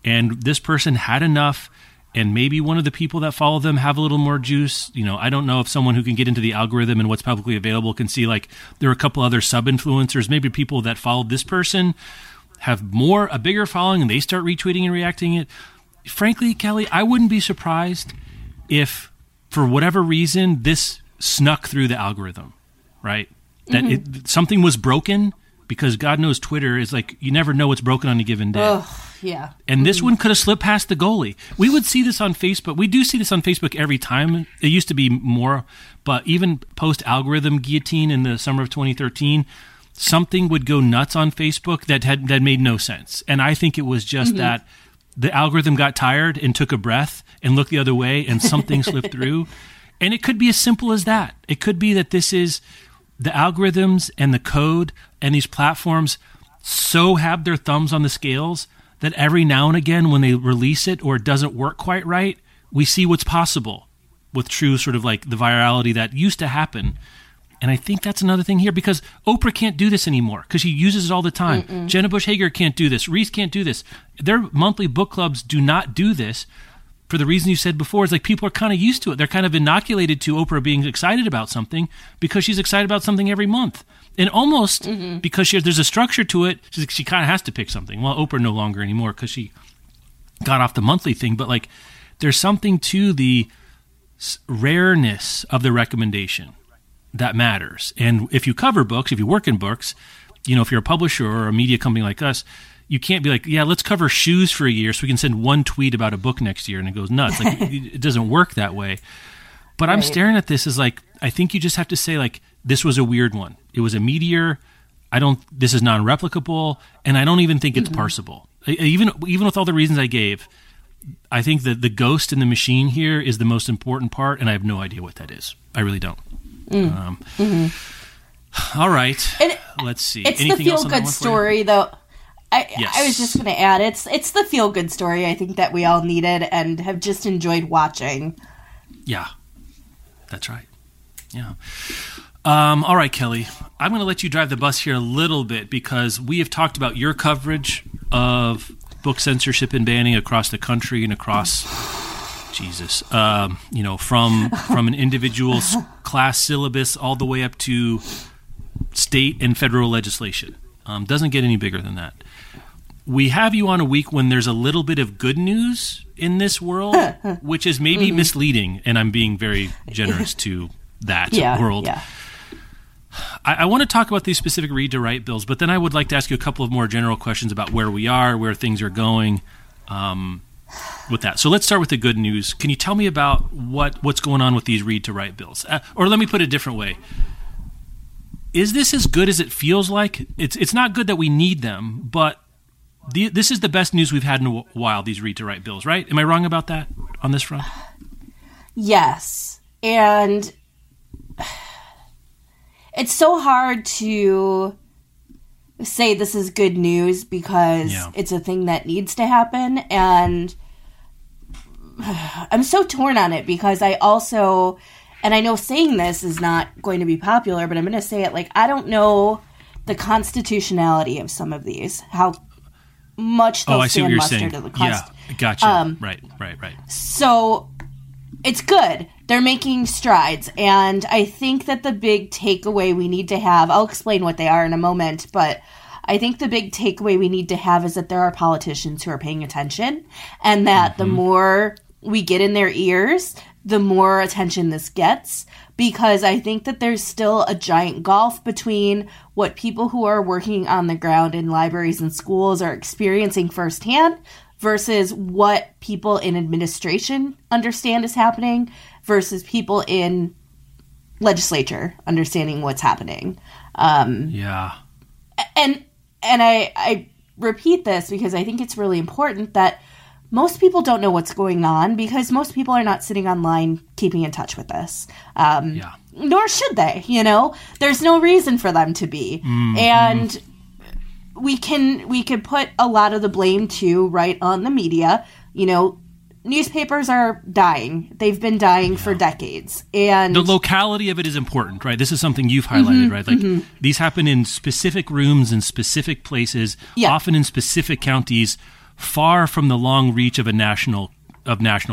And this person had enough, and maybe one of the people that follow them have a little more juice. You know, I don't know if someone who can get into the algorithm and what's publicly available can see, like, there are a couple other sub-influencers, maybe people that followed this person have a bigger following, and they start retweeting and reacting it. Frankly, Kelly, I wouldn't be surprised if, for whatever reason, this snuck through the algorithm. Right? That something was broken, because God knows Twitter is like, you never know what's broken on a given day. Ugh, yeah. And this one could have slipped past the goalie. We would see this on Facebook. We do see this on Facebook every time. It used to be more, but even post-algorithm guillotine in the summer of 2013, something would go nuts on Facebook that made no sense. And I think it was just that the algorithm got tired and took a breath and looked the other way, and something slipped through. And it could be as simple as that. It could be that this is... the algorithms and the code and these platforms so have their thumbs on the scales that every now and again when they release it or it doesn't work quite right, we see what's possible with true sort of like the virality that used to happen. And I think that's another thing here, because Oprah can't do this anymore because she uses it all the time. Jenna Bush Hager can't do this. Reese can't do this. Their monthly book clubs do not do this. For the reason you said before, it's like people are kind of used to it. They're kind of inoculated to Oprah being excited about something because she's excited about something every month. And almost because there's a structure to it, she kind of has to pick something. Well, Oprah no longer anymore because she got off the monthly thing. But like, there's something to the rareness of the recommendation that matters. And if you cover books, if you work in books, you know, if you're a publisher or a media company like us, you can't be like, yeah, let's cover shoes for a year so we can send one tweet about a book next year and it goes nuts. Like, it doesn't work that way. But I'm staring at this as like, I think you just have to say, like, this was a weird one. It was a meteor. This is non-replicable. And I don't even think it's parsable. Even with all the reasons I gave, I think that the ghost in the machine here is the most important part. And I have no idea what that is. I really don't. All right. Let's see. It's anything the feel-good story, though. I was just going to add, it's the feel-good story I think that we all needed and have just enjoyed watching. Yeah, that's right. Yeah. All right, Kelly, I'm going to let you drive the bus here a little bit because we have talked about your coverage of book censorship and banning across the country and across... Jesus, you know, from an individual class syllabus all the way up to state and federal legislation. Doesn't get any bigger than that. We have you on a week when there's a little bit of good news in this world, which is maybe misleading, and I'm being very generous to that world. Yeah. I want to talk about these specific read to write bills, but then I would like to ask you a couple of more general questions about where we are, where things are going with that. So let's start with the good news. Can you tell me about what's going on with these read to write bills? Or let me put it a different way. Is this as good as it feels like? It's not good that we need them, but this is the best news we've had in a while, these read-to-write bills, right? Am I wrong about that on this front? Yes. And it's so hard to say this is good news because it's a thing that needs to happen. And I'm so torn on it because I also... and I know saying this is not going to be popular, but I'm going to say it, like, I don't know the constitutionality of some of these, how much they'll stand muster to the Constitution. Yeah, gotcha. Right. So it's good. They're making strides, and I think that the big takeaway we need to have, I'll explain what they are in a moment, but I think the big takeaway we need to have is that there are politicians who are paying attention, and that the more we get in their ears, the more attention this gets, because I think that there's still a giant gulf between what people who are working on the ground in libraries and schools are experiencing firsthand versus what people in administration understand is happening versus people in legislature understanding what's happening. And I repeat this because I think it's really important that most people don't know what's going on because most people are not sitting online keeping in touch with this. Nor should they, you know. There's no reason for them to be. And we could put a lot of the blame, too, right on the media. You know, newspapers are dying. They've been dying for decades. And the locality of it is important, right? This is something you've highlighted, right? Like these happen in specific rooms in specific places, often in specific counties, far from the long reach of national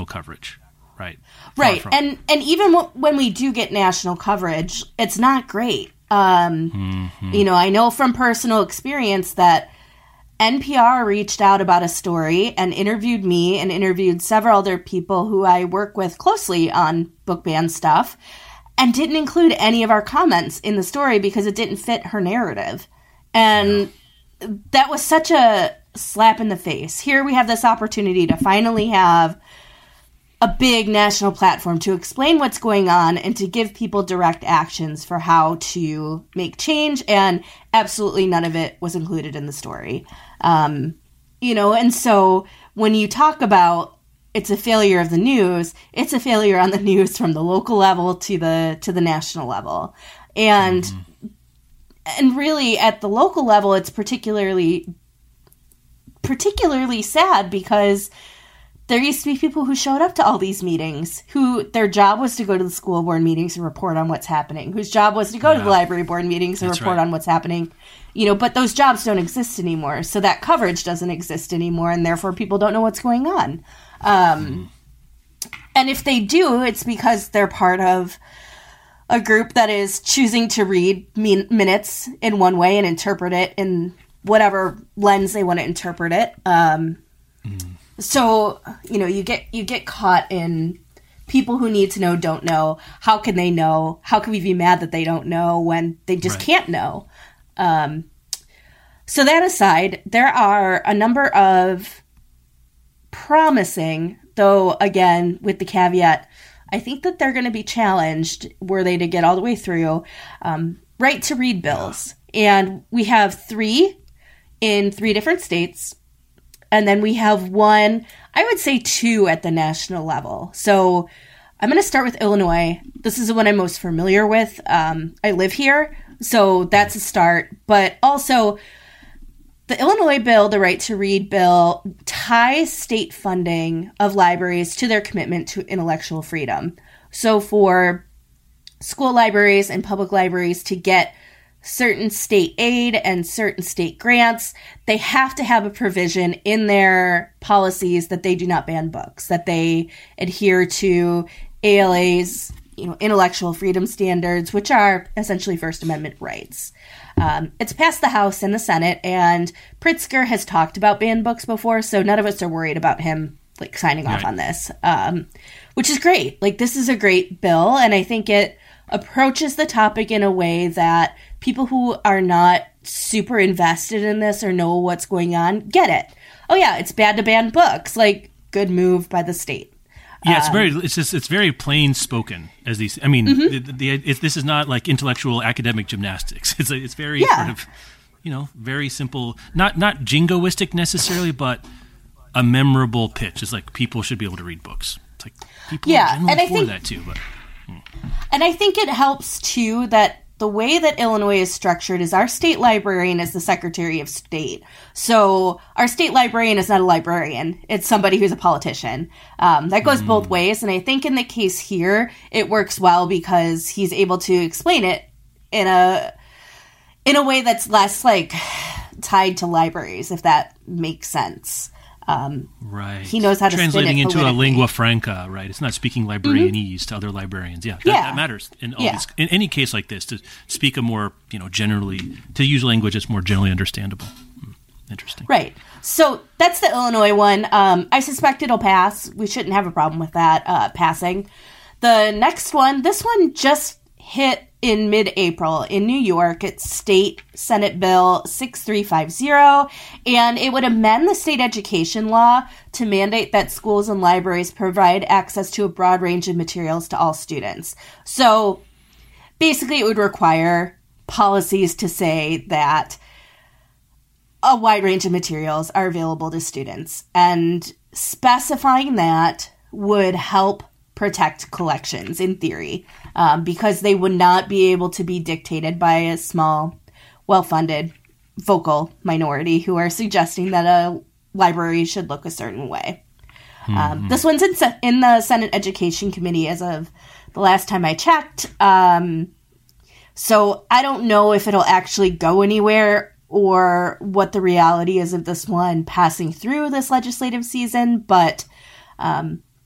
coverage, right? Right. And even when we do get national coverage, it's not great. You know, I know from personal experience that NPR reached out about a story and interviewed me and interviewed several other people who I work with closely on book ban stuff and didn't include any of our comments in the story because it didn't fit her narrative. And that was such a slap in the face. Here we have this opportunity to finally have a big national platform to explain what's going on and to give people direct actions for how to make change, and absolutely none of it was included in the story. You know, and so when you talk about it's a failure of the news, it's a failure on the news from the local level to the national level. And and really at the local level it's particularly sad because there used to be people who showed up to all these meetings, who their job was to go to the school board meetings and report on what's happening, whose job was to go to the library board meetings and report on what's happening. You know, but those jobs don't exist anymore. So that coverage doesn't exist anymore, and therefore people don't know what's going on. And if they do, it's because they're part of a group that is choosing to read minutes in one way and interpret it in whatever lens they want to interpret it. So, you know, you get caught in people who need to know, don't know. How can they know? How can we be mad that they don't know when they just can't know? So that aside, there are a number of promising, though, again, with the caveat, I think that they're going to be challenged were they to get all the way through, right to read bills. And we have 3 in 3 different states. And then we have 1, I would say 2 at the national level. So I'm going to start with Illinois. This is the one I'm most familiar with. I live here, so that's a start. But also, the Illinois bill, the Right to Read bill, ties state funding of libraries to their commitment to intellectual freedom. So for school libraries and public libraries to get certain state aid and certain state grants, they have to have a provision in their policies that they do not ban books, that they adhere to ALA's, you know, intellectual freedom standards, which are essentially First Amendment rights. It's passed the House and the Senate, and Pritzker has talked about banned books before, so none of us are worried about him like signing off on this, which is great. Like, this is a great bill, and I think it approaches the topic in a way that people who are not super invested in this or know what's going on get it. Oh yeah, it's bad to ban books. Like, good move by the state. Yeah, it's very plain spoken as these. I mean, this is not like intellectual academic gymnastics. It's very sort of, you know, very simple. Not jingoistic necessarily, but a memorable pitch. It's like people should be able to read books. It's like people are generally for that too, but. And I think it helps, too, that the way that Illinois is structured is our state librarian is the Secretary of State. So our state librarian is not a librarian. It's somebody who's a politician. That goes both ways. And I think in the case here, it works well because he's able to explain it in a way that's less, like, tied to libraries, if that makes sense. Right. He knows how to translating spin it into a lingua franca, right? It's not speaking librarianese to other librarians. Yeah, that matters in all these, in any case like this, to speak a more, you know, generally, to use language that's more generally understandable. Interesting. Right. So that's the Illinois one. I suspect it'll pass. We shouldn't have a problem with that passing. The next one, this one just hit in mid-April in New York. It's State Senate Bill 6350, and it would amend the state education law to mandate that schools and libraries provide access to a broad range of materials to all students. So basically it would require policies to say that a wide range of materials are available to students, and specifying that would help protect collections in theory, because they would not be able to be dictated by a small, well-funded, vocal minority who are suggesting that a library should look a certain way. This one's in the Senate Education Committee as of the last time I checked. So I don't know if it'll actually go anywhere or what the reality is of this one passing through this legislative season, but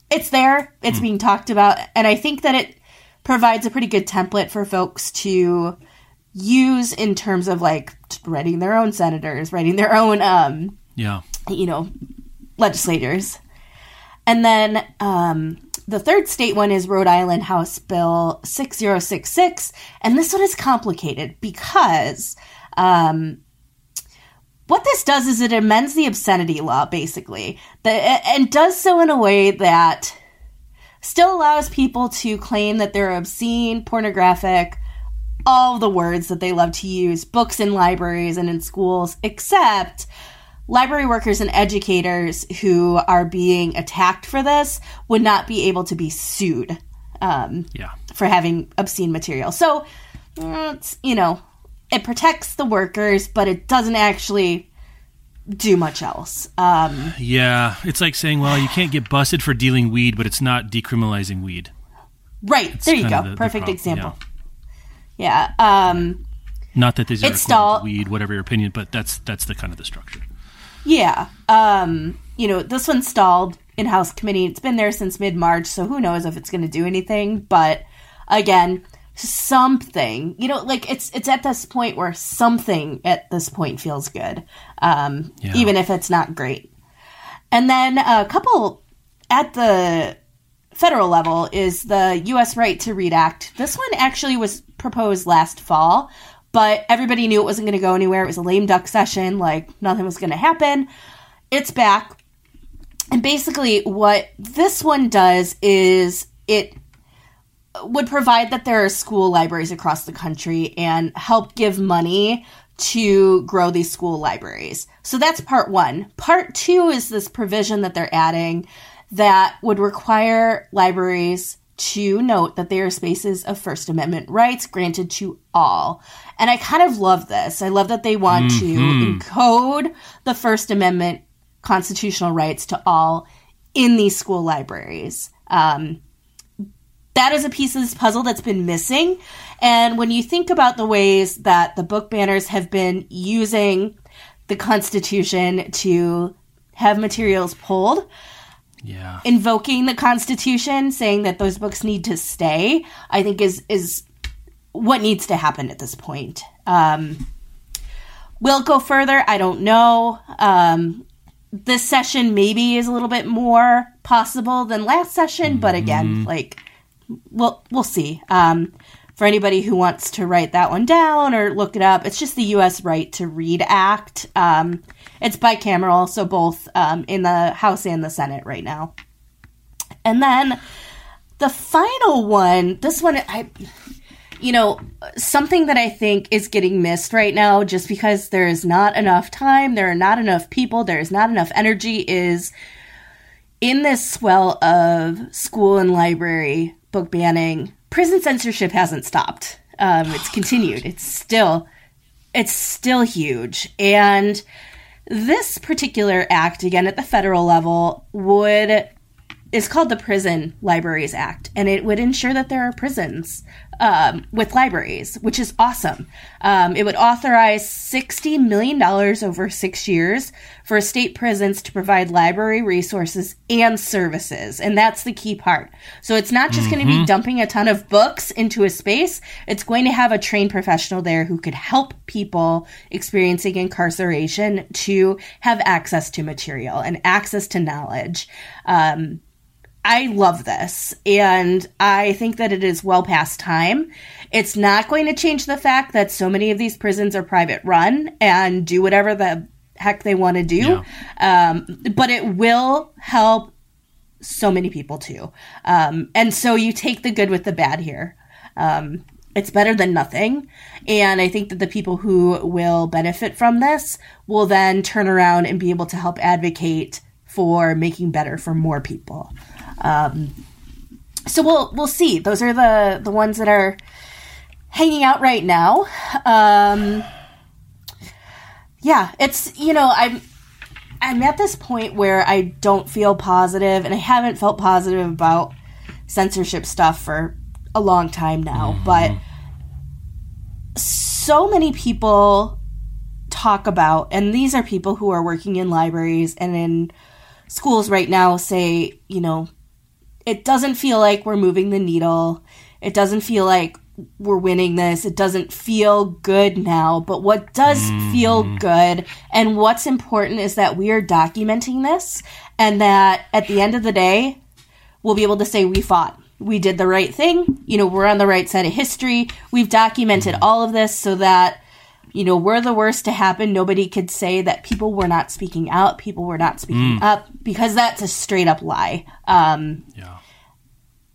it's there, it's being talked about, and I think that it provides a pretty good template for folks to use in terms of, like, writing their own senators, writing their own, you know, legislators. And then the third state one is Rhode Island House Bill 6066, and this one is complicated because what this does is it amends the obscenity law, basically, and does so in a way that still allows people to claim that they're obscene, pornographic, all the words that they love to use, books in libraries and in schools, except library workers and educators who are being attacked for this would not be able to be sued for having obscene material. So, it's, you know, it protects the workers, but it doesn't actually do much else. It's like saying, well, you can't get busted for dealing weed, but it's not decriminalizing weed. Right. It's there you go. Perfect example. Yeah. Not that these are weed, whatever your opinion, but that's the kind of the structure. Yeah. You know, this one stalled in House Committee. It's been there since mid-March, so who knows if it's going to do anything. But, again, something, you know, like it's at this point where something at this point feels good, even if it's not great. And then a couple at the federal level is the U.S. Right to Read Act. This one actually was proposed last fall, but everybody knew it wasn't going to go anywhere. It was a lame duck session, like nothing was going to happen. It's back. And basically what this one does is it would provide that there are school libraries across the country and help give money to grow these school libraries. So that's part one. Part two is this provision that they're adding that would require libraries to note that they are spaces of First Amendment rights granted to all. And I kind of love this. I love that they want to encode the First Amendment constitutional rights to all in these school libraries. That is a piece of this puzzle that's been missing. And when you think about the ways that the book banners have been using the Constitution to have materials pulled, invoking the Constitution, saying that those books need to stay, I think is what needs to happen at this point. Will go further? I don't know. This session maybe is a little bit more possible than last session, but again, like, We'll see. For anybody who wants to write that one down or look it up, it's just the U.S. Right to Read Act. It's bicameral, so both in the House and the Senate right now. And then the final one, this one, something that I think is getting missed right now just because there is not enough time, there are not enough people, there is not enough energy is in this swell of school and library book banning, prison censorship hasn't stopped. It's continued. It's still huge. And this particular act, again, at the federal level, is called the Prison Libraries Act, and it would ensure that there are prisons with libraries, which is awesome. It would authorize $60 million over 6 years for state prisons to provide library resources and services. And that's the key part. So it's not just going to be dumping a ton of books into a space. It's going to have a trained professional there who could help people experiencing incarceration to have access to material and access to knowledge. I love this, and I think that it is well past time. It's not going to change the fact that so many of these prisons are private run and do whatever the heck they want to do, but it will help so many people too. And so you take the good with the bad here. It's better than nothing, and I think that the people who will benefit from this will then turn around and be able to help advocate for making better for more people. So we'll see. Those are the ones that are hanging out right now. Yeah, it's, you know, I'm at this point where I don't feel positive, and I haven't felt positive about censorship stuff for a long time now, but so many people talk about, and these are people who are working in libraries and in schools right now, say, you know, it doesn't feel like we're moving the needle. It doesn't feel like we're winning this. It doesn't feel good now. But what does feel good and what's important is that we are documenting this, and that at the end of the day, we'll be able to say we fought. We did the right thing. You know, we're on the right side of history. We've documented all of this so that, you know, we're the worst to happen. Nobody could say that people were not speaking out, people were not speaking up, because that's a straight up lie.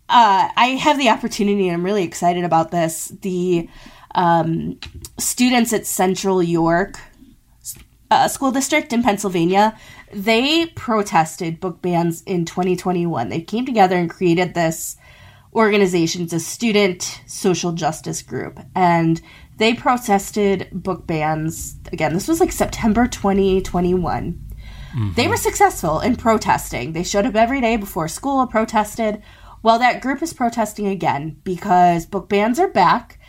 I have the opportunity, and I'm really excited about this. The students at Central York School District in Pennsylvania, they protested book bans in 2021. They came together and created this organization. It's a student social justice group. And they protested book bans. Again, this was like September 2021. They were successful in protesting. They showed up every day before school, protested. Well, that group is protesting again because book bans are back,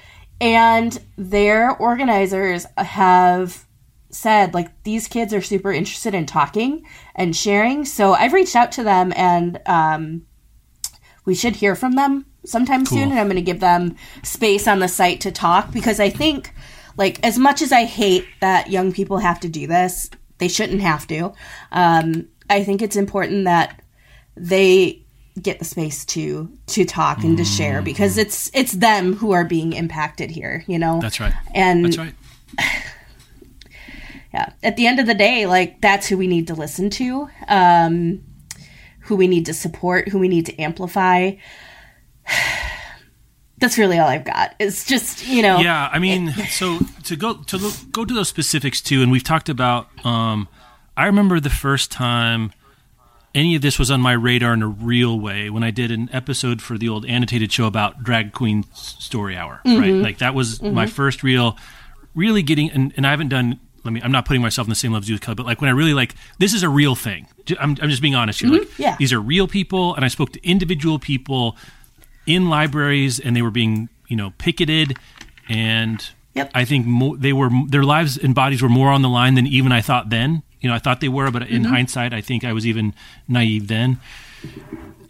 and their organizers have said, like, these kids are super interested in talking and sharing. So I've reached out to them, and we should hear from them sometime soon, and I'm going to give them space on the site to talk, because I think, like, as much as I hate that young people have to do this, they shouldn't have to. I think it's important that they get the space to talk and to share, because it's them who are being impacted here, you know? That's right. And that's right. Yeah. At the end of the day, like, that's who we need to listen to, who we need to support, who we need to amplify. That's really all I've got. It's just, you know. Yeah, I mean, so to go to those specifics too, and we've talked about, I remember the first time any of this was on my radar in a real way when I did an episode for the old annotated show about Drag Queen Story Hour, right? Like, that was my first really getting, and I haven't done, I'm not putting myself in the same level as you, but like when I really, like, this is a real thing. I'm just being honest here. Like, these are real people, and I spoke to individual people in libraries, and they were being, you know, picketed, and I think their lives and bodies were more on the line than even I thought then. You know, I thought they were, but in hindsight, I think I was even naive then.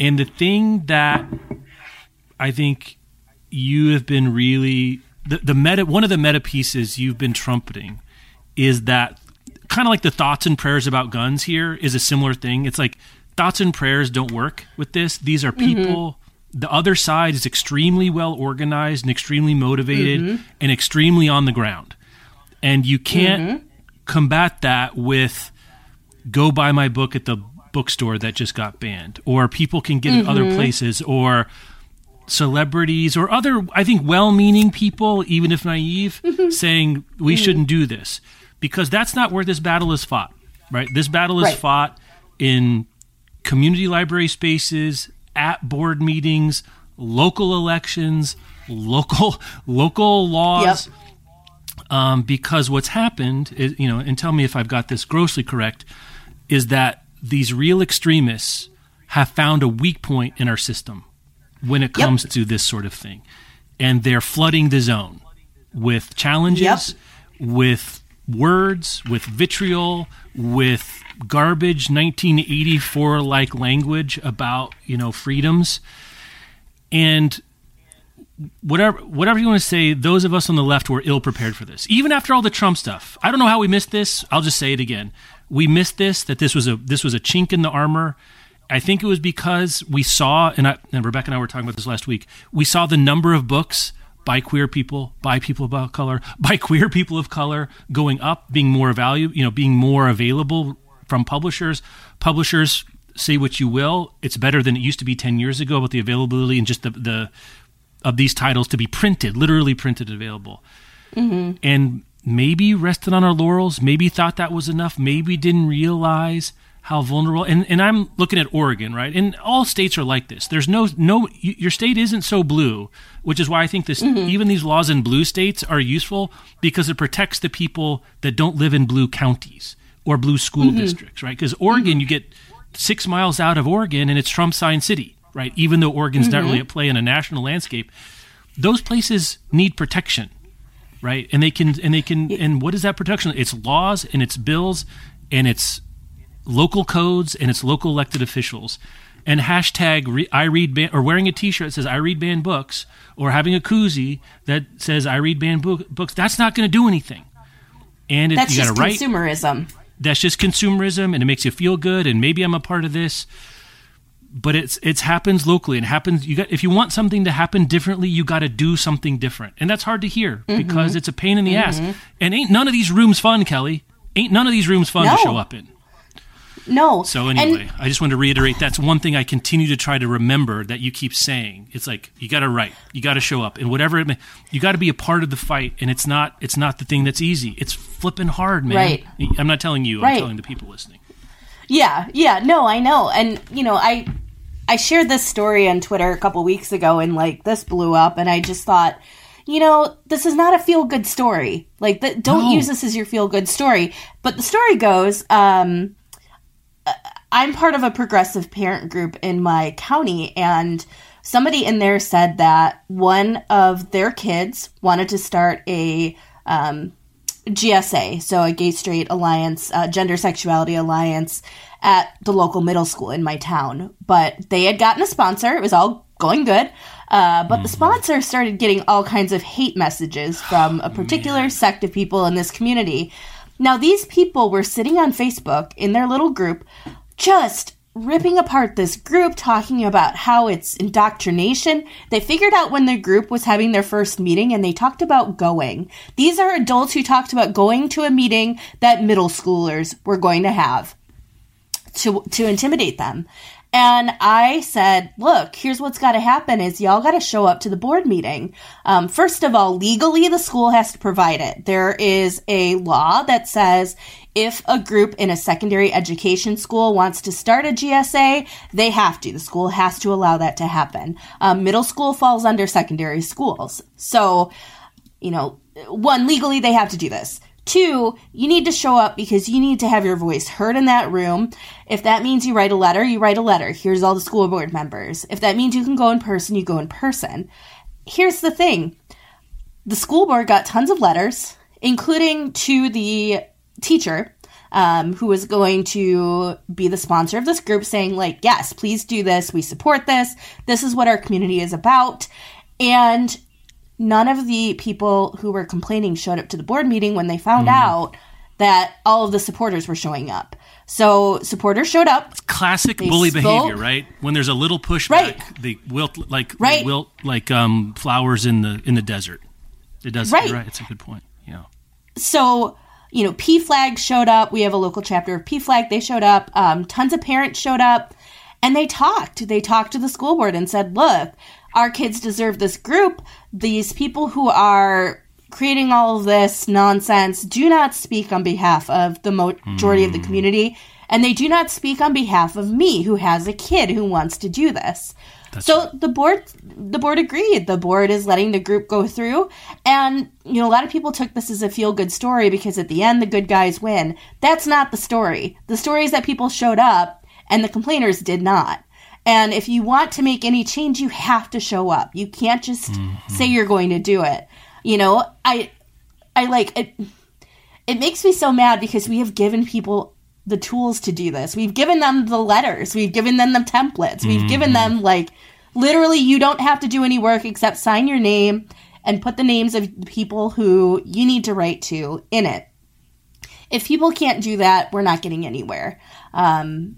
And the thing that I think you have been really one of the meta pieces you've been trumpeting is that kind of like the thoughts and prayers about guns here is a similar thing. It's like thoughts and prayers don't work with this. These are people. The other side is extremely well organized and extremely motivated and extremely on the ground. And you can't combat that with go buy my book at the bookstore that just got banned, or people can get it other places, or celebrities or other, I think, well-meaning people, even if naive, saying we shouldn't do this, because that's not where this battle is fought, right? This battle is fought in community library spaces, at board meetings, local elections, local laws, because what's happened is, you know, and tell me if I've got this grossly correct, is that these real extremists have found a weak point in our system when it comes to this sort of thing. and they're flooding the zone with challenges, yep, with words, with vitriol, with garbage 1984-like language about, you know, freedoms. And whatever you want to say, those of us on the left were ill-prepared for this. Even after all the Trump stuff. I don't know how we missed this. I'll just say it again. We missed this, that this was a chink in the armor. I think it was because we saw, and Rebecca and I were talking about this last week, we saw the number of books by queer people, by people of color, by queer people of color going up, being more value, you know, being more available from publishers. Publishers, say what you will, it's better than it used to be 10 years ago about the availability and just the of these titles to be printed, literally printed, available. Mm-hmm. And maybe rested on our laurels, maybe thought that was enough, maybe didn't realize how vulnerable. And I'm looking at Oregon, right? And all states are like this. There's no your state isn't so blue, which is why I think this, mm-hmm, even these laws in blue states are useful, because it protects the people that don't live in blue counties or blue school, mm-hmm, districts, right? Because Oregon, mm-hmm, you get 6 miles out of Oregon and it's Trump-signed city, right? Even though Oregon's, mm-hmm, not really at play in a national landscape, those places need protection, right? And they can, and what is that protection? It's laws and it's bills and it's local codes and it's local elected officials. And hashtag I read ban, or wearing a T-shirt that says I read banned books, or having a koozie that says I read banned books. That's not going to do anything. And if that's, you got to write, consumerism. That's just consumerism, and it makes you feel good. And maybe I'm a part of this, but it happens locally. It happens. If you want something to happen differently, you got to do something different, and that's hard to hear, mm-hmm, because it's a pain in the, mm-hmm, ass. And ain't none of these rooms fun, Kelly. Ain't none of these rooms fun to show up in. No. So anyway, I just want to reiterate, that's one thing I continue to try to remember that you keep saying. It's like, you got to write, you got to show up, and whatever it may, you got to be a part of the fight. And it's not the thing that's easy. It's flipping hard, man. Right. I'm not telling you, right. I'm telling the people listening. Yeah. No, I know. And, you know, I shared this story on Twitter a couple weeks ago, and like this blew up, and I just thought, you know, this is not a feel-good story. Like, don't use this as your feel-good story. But the story goes, I'm part of a progressive parent group in my county, and somebody in there said that one of their kids wanted to start a GSA, so a Gay Straight Alliance, Gender Sexuality Alliance, at the local middle school in my town. But they had gotten a sponsor. It was all going good. But the sponsor started getting all kinds of hate messages from a particular sect of people in this community. Now, these people were sitting on Facebook in their little group, just ripping apart this group, talking about how it's indoctrination. They figured out when their group was having their first meeting, and they talked about going. These are adults who talked about going to a meeting that middle schoolers were going to have to intimidate them. And I said, look, here's what's got to happen is y'all got to show up to the board meeting. First of all, legally, the school has to provide it. There is a law that says if a group in a secondary education school wants to start a GSA, they have to. The school has to allow that to happen. Middle school falls under secondary schools. So, you know, one, legally, they have to do this. Two, you need to show up because you need to have your voice heard in that room. If that means you write a letter, you write a letter. Here's all the school board members. If that means you can go in person, you go in person. Here's the thing. The school board got tons of letters, including to the teacher, who was going to be the sponsor of this group, saying, like, yes, please do this. We support this. This is what our community is about. And none of the people who were complaining showed up to the board meeting when they found out that all of the supporters were showing up. So supporters showed up. It's classic bully behavior, right? When there's a little pushback, they wilt flowers in the desert. It does. Right. It's a good point. Yeah. So, you know, PFLAG showed up. We have a local chapter of PFLAG. They showed up. Tons of parents showed up, and they talked. They talked to the school board and said, look, our kids deserve this group. These people who are creating all of this nonsense do not speak on behalf of the majority of the community, and they do not speak on behalf of me, who has a kid who wants to do this. The board agreed. The board is letting the group go through, and, you know, a lot of people took this as a feel-good story because at the end the good guys win. That's not the story. The story is that people showed up and the complainers did not. And if you want to make any change, you have to show up. You can't just say you're going to do it. You know, I like it. It makes me so mad because we have given people the tools to do this. We've given them the letters. We've given them the templates. We've given them, like, literally, you don't have to do any work except sign your name and put the names of people who you need to write to in it. If people can't do that, we're not getting anywhere. And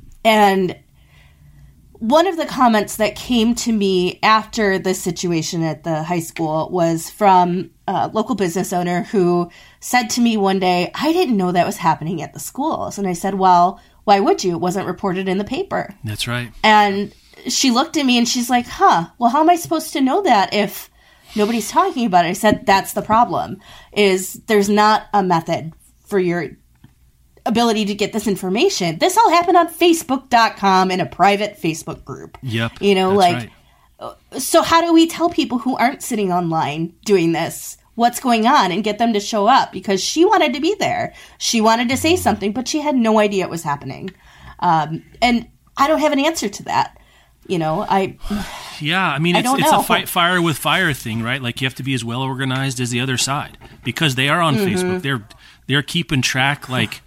one of the comments that came to me after the situation at the high school was from a local business owner who said to me one day, I didn't know that was happening at the schools. And I said, well, why would you? It wasn't reported in the paper. That's right. And she looked at me and she's like, huh, well, how am I supposed to know that if nobody's talking about it? I said, that's the problem, is there's not a method for your ability to get this information. This all happened on Facebook.com in a private Facebook group. Yep. You know, like, right. So how do we tell people who aren't sitting online doing this what's going on and get them to show up? Because she wanted to be there. She wanted to say something, but she had no idea it was happening. And I don't have an answer to that. You know, yeah, I mean, it's a fight fire with fire thing, right? Like, you have to be as well organized as the other side because they are on Facebook. They're keeping track, like,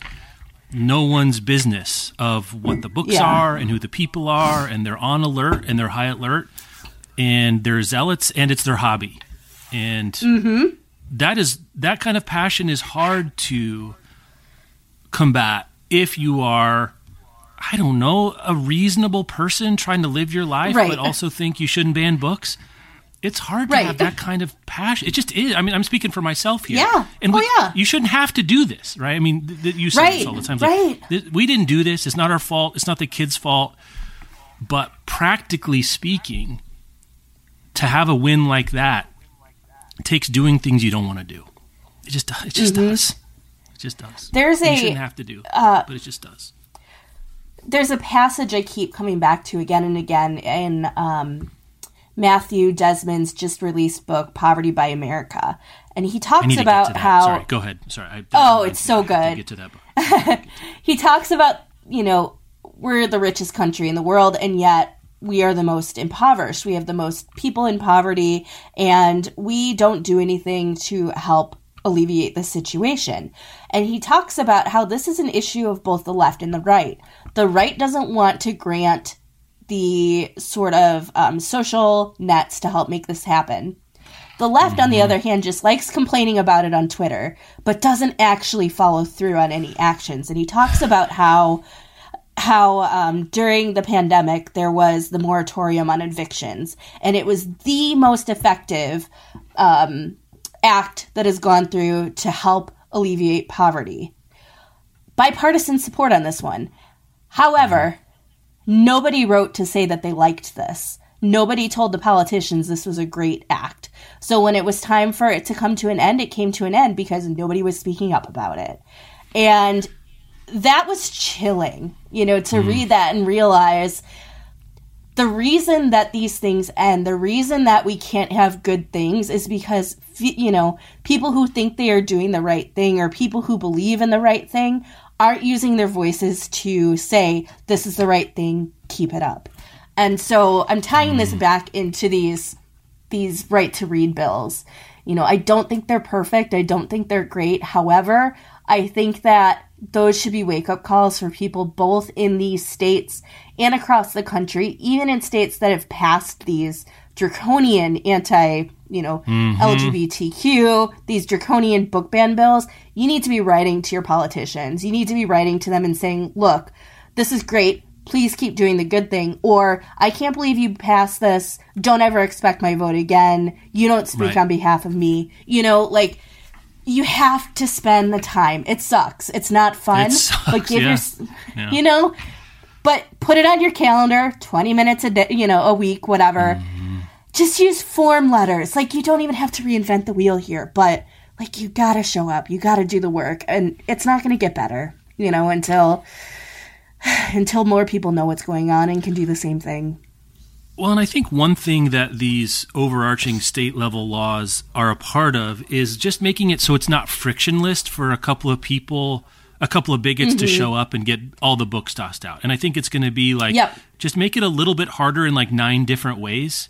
no one's business of what the books are and who the people are, and they're on alert and they're high alert and they're zealots, and it's their hobby. And that kind of passion is hard to combat if you are, I don't know, a reasonable person trying to live your life, but also think you shouldn't ban books. It's hard to have that kind of passion. It just is. I mean, I'm speaking for myself here. Yeah. And you shouldn't have to do this, right? I mean, you say this all the time. We didn't do this. It's not our fault. It's not the kids' fault. But practically speaking, to have a win like that takes doing things you don't want to do. It just does. It just does. You shouldn't have to do, but it just does. There's a passage I keep coming back to again and again in Matthew Desmond's just released book, Poverty by America. And he talks about how... Sorry, go ahead. Sorry. It's so good. Get to that book. He talks about, you know, we're the richest country in the world, and yet we are the most impoverished. We have the most people in poverty, and we don't do anything to help alleviate the situation. And he talks about how this is an issue of both the left and the right. The right doesn't want to grant the sort of social nets to help make this happen. The left, on the other hand, just likes complaining about it on Twitter, but doesn't actually follow through on any actions. And he talks about how during the pandemic there was the moratorium on evictions, and it was the most effective act that has gone through to help alleviate poverty. Bipartisan support on this one. However, nobody wrote to say that they liked this. Nobody told the politicians this was a great act. So when it was time for it to come to an end, it came to an end because nobody was speaking up about it. And that was chilling, you know, to read that and realize the reason that these things end, the reason that we can't have good things is because, you know, people who think they are doing the right thing or people who believe in the right thing aren't using their voices to say, this is the right thing, keep it up. And so I'm tying this back into these right to read bills. You know, I don't think they're perfect. I don't think they're great. However, I think that those should be wake-up calls for people both in these states and across the country, even in states that have passed these draconian LGBTQ, these draconian book ban bills. You need to be writing to your politicians. You need to be writing to them and saying, look, this is great. Please keep doing the good thing. Or, I can't believe you passed this. Don't ever expect my vote again. You don't speak on behalf of me. You know, like, you have to spend the time. It sucks. It's not fun. It sucks, but you know, but put it on your calendar, 20 minutes a day, you know, a week, whatever. Just use form letters. Like, you don't even have to reinvent the wheel here, but, like, you gotta show up. You gotta do the work, and it's not gonna get better, you know, until more people know what's going on and can do the same thing. Well, and I think one thing that these overarching state-level laws are a part of is just making it so it's not frictionless for a couple of people a couple of bigots to show up and get all the books tossed out. And I think it's going to be like, just make it a little bit harder in like 9 different ways.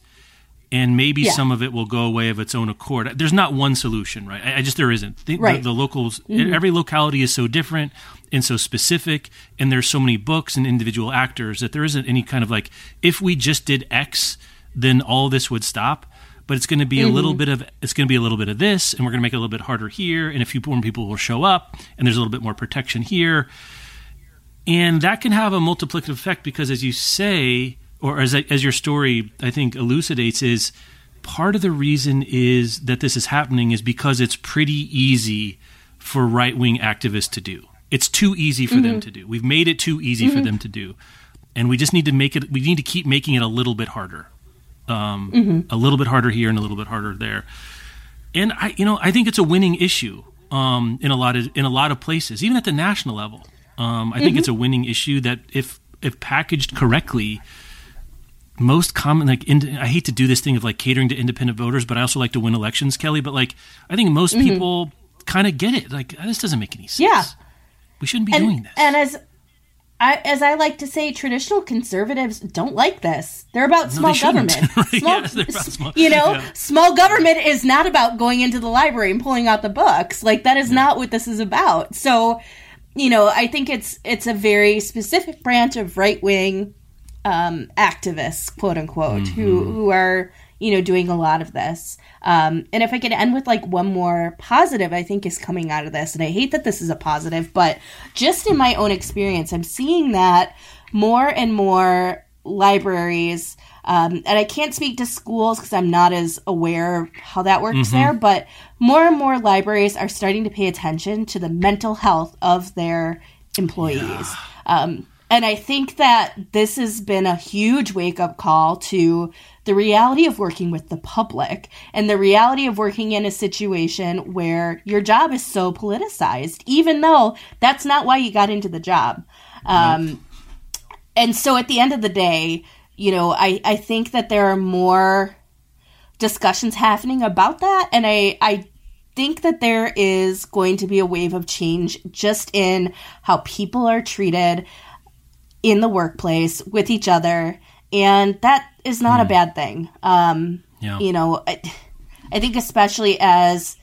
And maybe some of it will go away of its own accord. There's not one solution, right? There isn't. The locals, every locality is so different and so specific, and there's so many books and individual actors that there isn't any kind of like, if we just did X, then all this would stop. But it's going to be a little bit of this, and we're going to make it a little bit harder here, and a few more people will show up, and there's a little bit more protection here, and that can have a multiplicative effect because, as you say, or as your story, I think, elucidates, is part of the reason is that this is happening is because it's pretty easy for right-wing activists to do. It's too easy for them to do. We've made it too easy for them to do, and we just need to make it. We need to keep making it a little bit harder, a little bit harder here and a little bit harder there. And I think it's a winning issue in a lot of places, even at the national level. I think it's a winning issue that if packaged correctly. Most common, I hate to do this thing of like catering to independent voters, but I also like to win elections, Kelly. But like, I think most people kind of get it. Like, this doesn't make any sense. Yeah, we shouldn't be doing this. And as I like to say, traditional conservatives don't like this. They're about small government. Right? Small government is not about going into the library and pulling out the books. Like, that is not what this is about. So, I think it's a very specific branch of right wing. Activists, quote unquote, who are, doing a lot of this. And if I could end with like one more positive, I think is coming out of this. And I hate that this is a positive, but just in my own experience, I'm seeing that more and more libraries. And I can't speak to schools because I'm not as aware of how that works there, but more and more libraries are starting to pay attention to the mental health of their employees. Yeah. And I think that this has been a huge wake-up call to the reality of working with the public and the reality of working in a situation where your job is so politicized, even though that's not why you got into the job. And so at the end of the day, I think that there are more discussions happening about that. And I think that there is going to be a wave of change just in how people are treated in the workplace with each other, and that is not a bad thing. I think especially as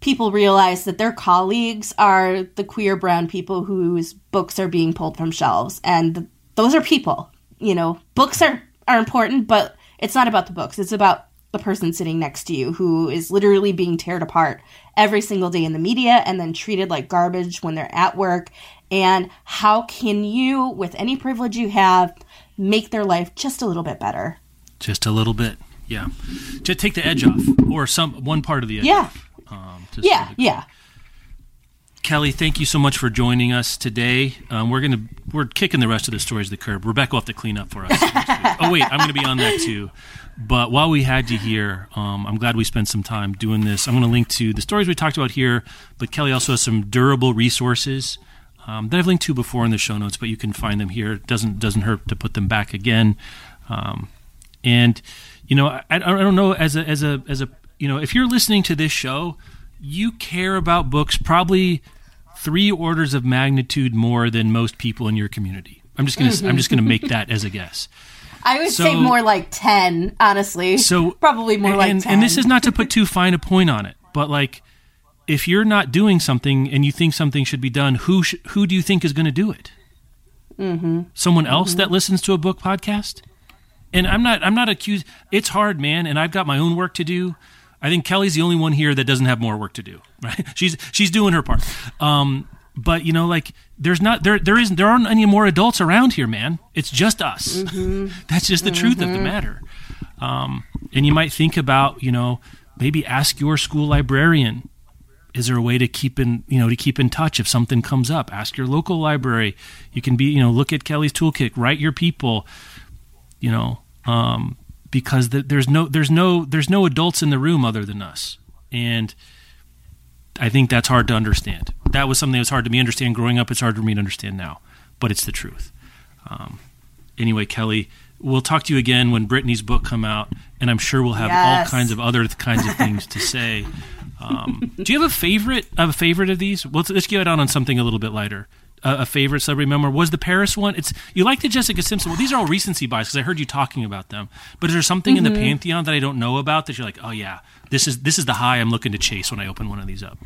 people realize that their colleagues are the queer brown people whose books are being pulled from shelves, and those are people. Books are important, but it's not about the books. It's about the person sitting next to you who is literally being torn apart every single day in the media and then treated like garbage when they're at work. And how can you, with any privilege you have, make their life just a little bit better? Just a little bit, yeah. To take the edge off, or one part of the edge off. Kelly, thank you so much for joining us today. We're kicking the rest of the stories to the curb. Rebecca will have to clean up for us. Oh wait, I'm going to be on that too. But while we had you here, I'm glad we spent some time doing this. I'm going to link to the stories we talked about here, but Kelly also has some durable resources. That I've linked to before in the show notes, but you can find them here. It doesn't hurt to put them back again. I don't know, as a if you're listening to this show, you care about books probably 3 orders of magnitude more than most people in your community. I'm just gonna make that as a guess. I would say more like 10, honestly. So probably more like 10. And this is not to put too fine a point on it, but like, if you're not doing something and you think something should be done, who do you think is going to do it? Someone else that listens to a book podcast? And I'm not accused. It's hard, man, and I've got my own work to do. I think Kelly's the only one here that doesn't have more work to do. Right? She's doing her part. But there aren't any more adults around here, man. It's just us. That's just the truth of the matter. And you might think about maybe ask your school librarian. Is there a way to keep in touch if something comes up? Ask your local library. You can look at Kelly's toolkit. Write your people. Because there's no adults in the room other than us, and I think that's hard to understand. That was something that was hard to me understand growing up. It's hard for me to understand now, but it's the truth. Anyway, Kelly, we'll talk to you again when Britney's book come out, and I'm sure we'll have all kinds of other kinds of things to say. Do you have a favorite? Of these? Well, let's get it on something a little bit lighter. A favorite celebrity memoir was the Paris one. It's you like the Jessica Simpson. Well, these are all recency bias because I heard you talking about them. But is there something in the pantheon that I don't know about that you're like, oh yeah, this is the high I'm looking to chase when I open one of these up?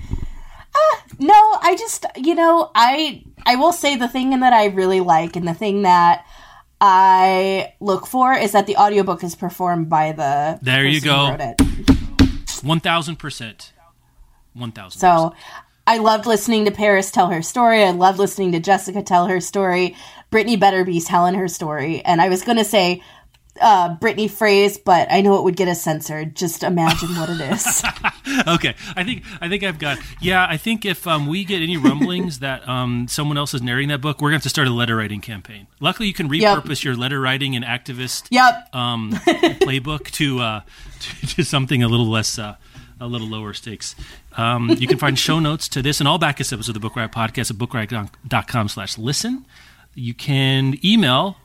No, I just, you know, I will say the thing that I really like and the thing that I look for is that the audiobook is performed by the there you go. Who wrote it. 1,000%. 1,000%. So I loved listening to Paris tell her story. I loved listening to Jessica tell her story. Brittany better be telling her story. And I was going to say Brittany phrase, but I know it would get us censored. Just imagine what it is. Okay. I think I've got, yeah, I think if we get any rumblings that someone else is narrating that book, we're going to have to start a letter writing campaign. Luckily, you can repurpose your letter writing and activist playbook to something a little less... a little lower stakes. You can find show notes to this and all Backus episodes of the Book Riot Podcast at bookriot.com/listen. You can email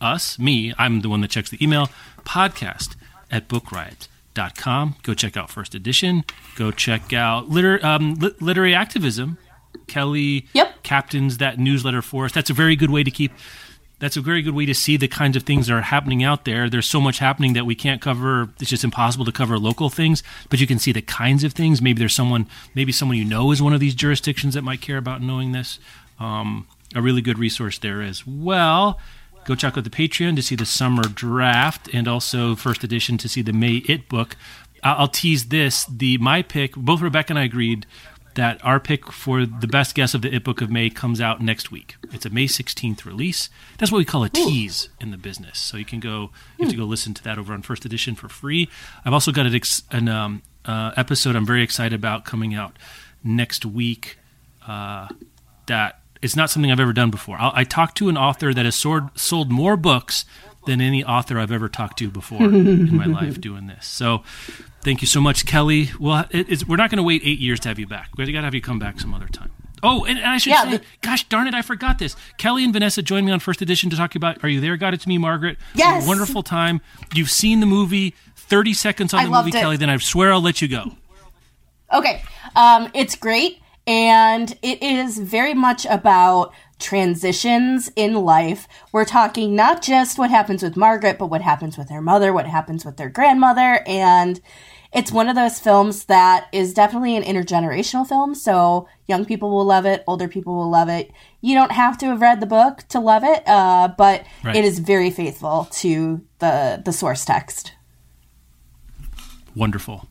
us, me, I'm the one that checks the email, podcast@bookriot.com. Go check out First Edition. Go check out Literary Activism. Kelly captains that newsletter for us. That's a very good way to keep... That's a very good way to see the kinds of things that are happening out there. There's so much happening that we can't cover. It's just impossible to cover local things, but you can see the kinds of things. Maybe there's someone, you know is one of these jurisdictions that might care about knowing this. A really good resource there as well. Go check out the Patreon to see the summer draft and also First Edition to see the May It book. I'll tease this. My pick, both Rebecca and I agreed that our pick for the best guess of the It Book of May comes out next week. It's a May 16th release. That's what we call a tease in the business. So you can go, you have to go listen to that over on First Edition for free. I've also got an episode I'm very excited about coming out next week that it's not something I've ever done before. I talked to an author that has sold more books than any author I've ever talked to before in my life doing this. So thank you so much, Kelly. Well, we're not going to wait 8 years to have you back. We've got to have you come back some other time. Oh, and I should say, gosh darn it, I forgot this. Kelly and Vanessa joined me on First Edition to talk about Are You There, God? It's Me, Margaret. Yes. A wonderful time. You've seen the movie, 30 seconds on the movie, Kelly, then I swear I'll let you go. Okay. It's great. And it is very much about transitions in life. We're talking not just what happens with Margaret, but what happens with her mother, what happens with their grandmother. And it's one of those films that is definitely an intergenerational film. So young people will love it. Older people will love it. You don't have to have read the book to love it, but it is very faithful to the source text. Wonderful.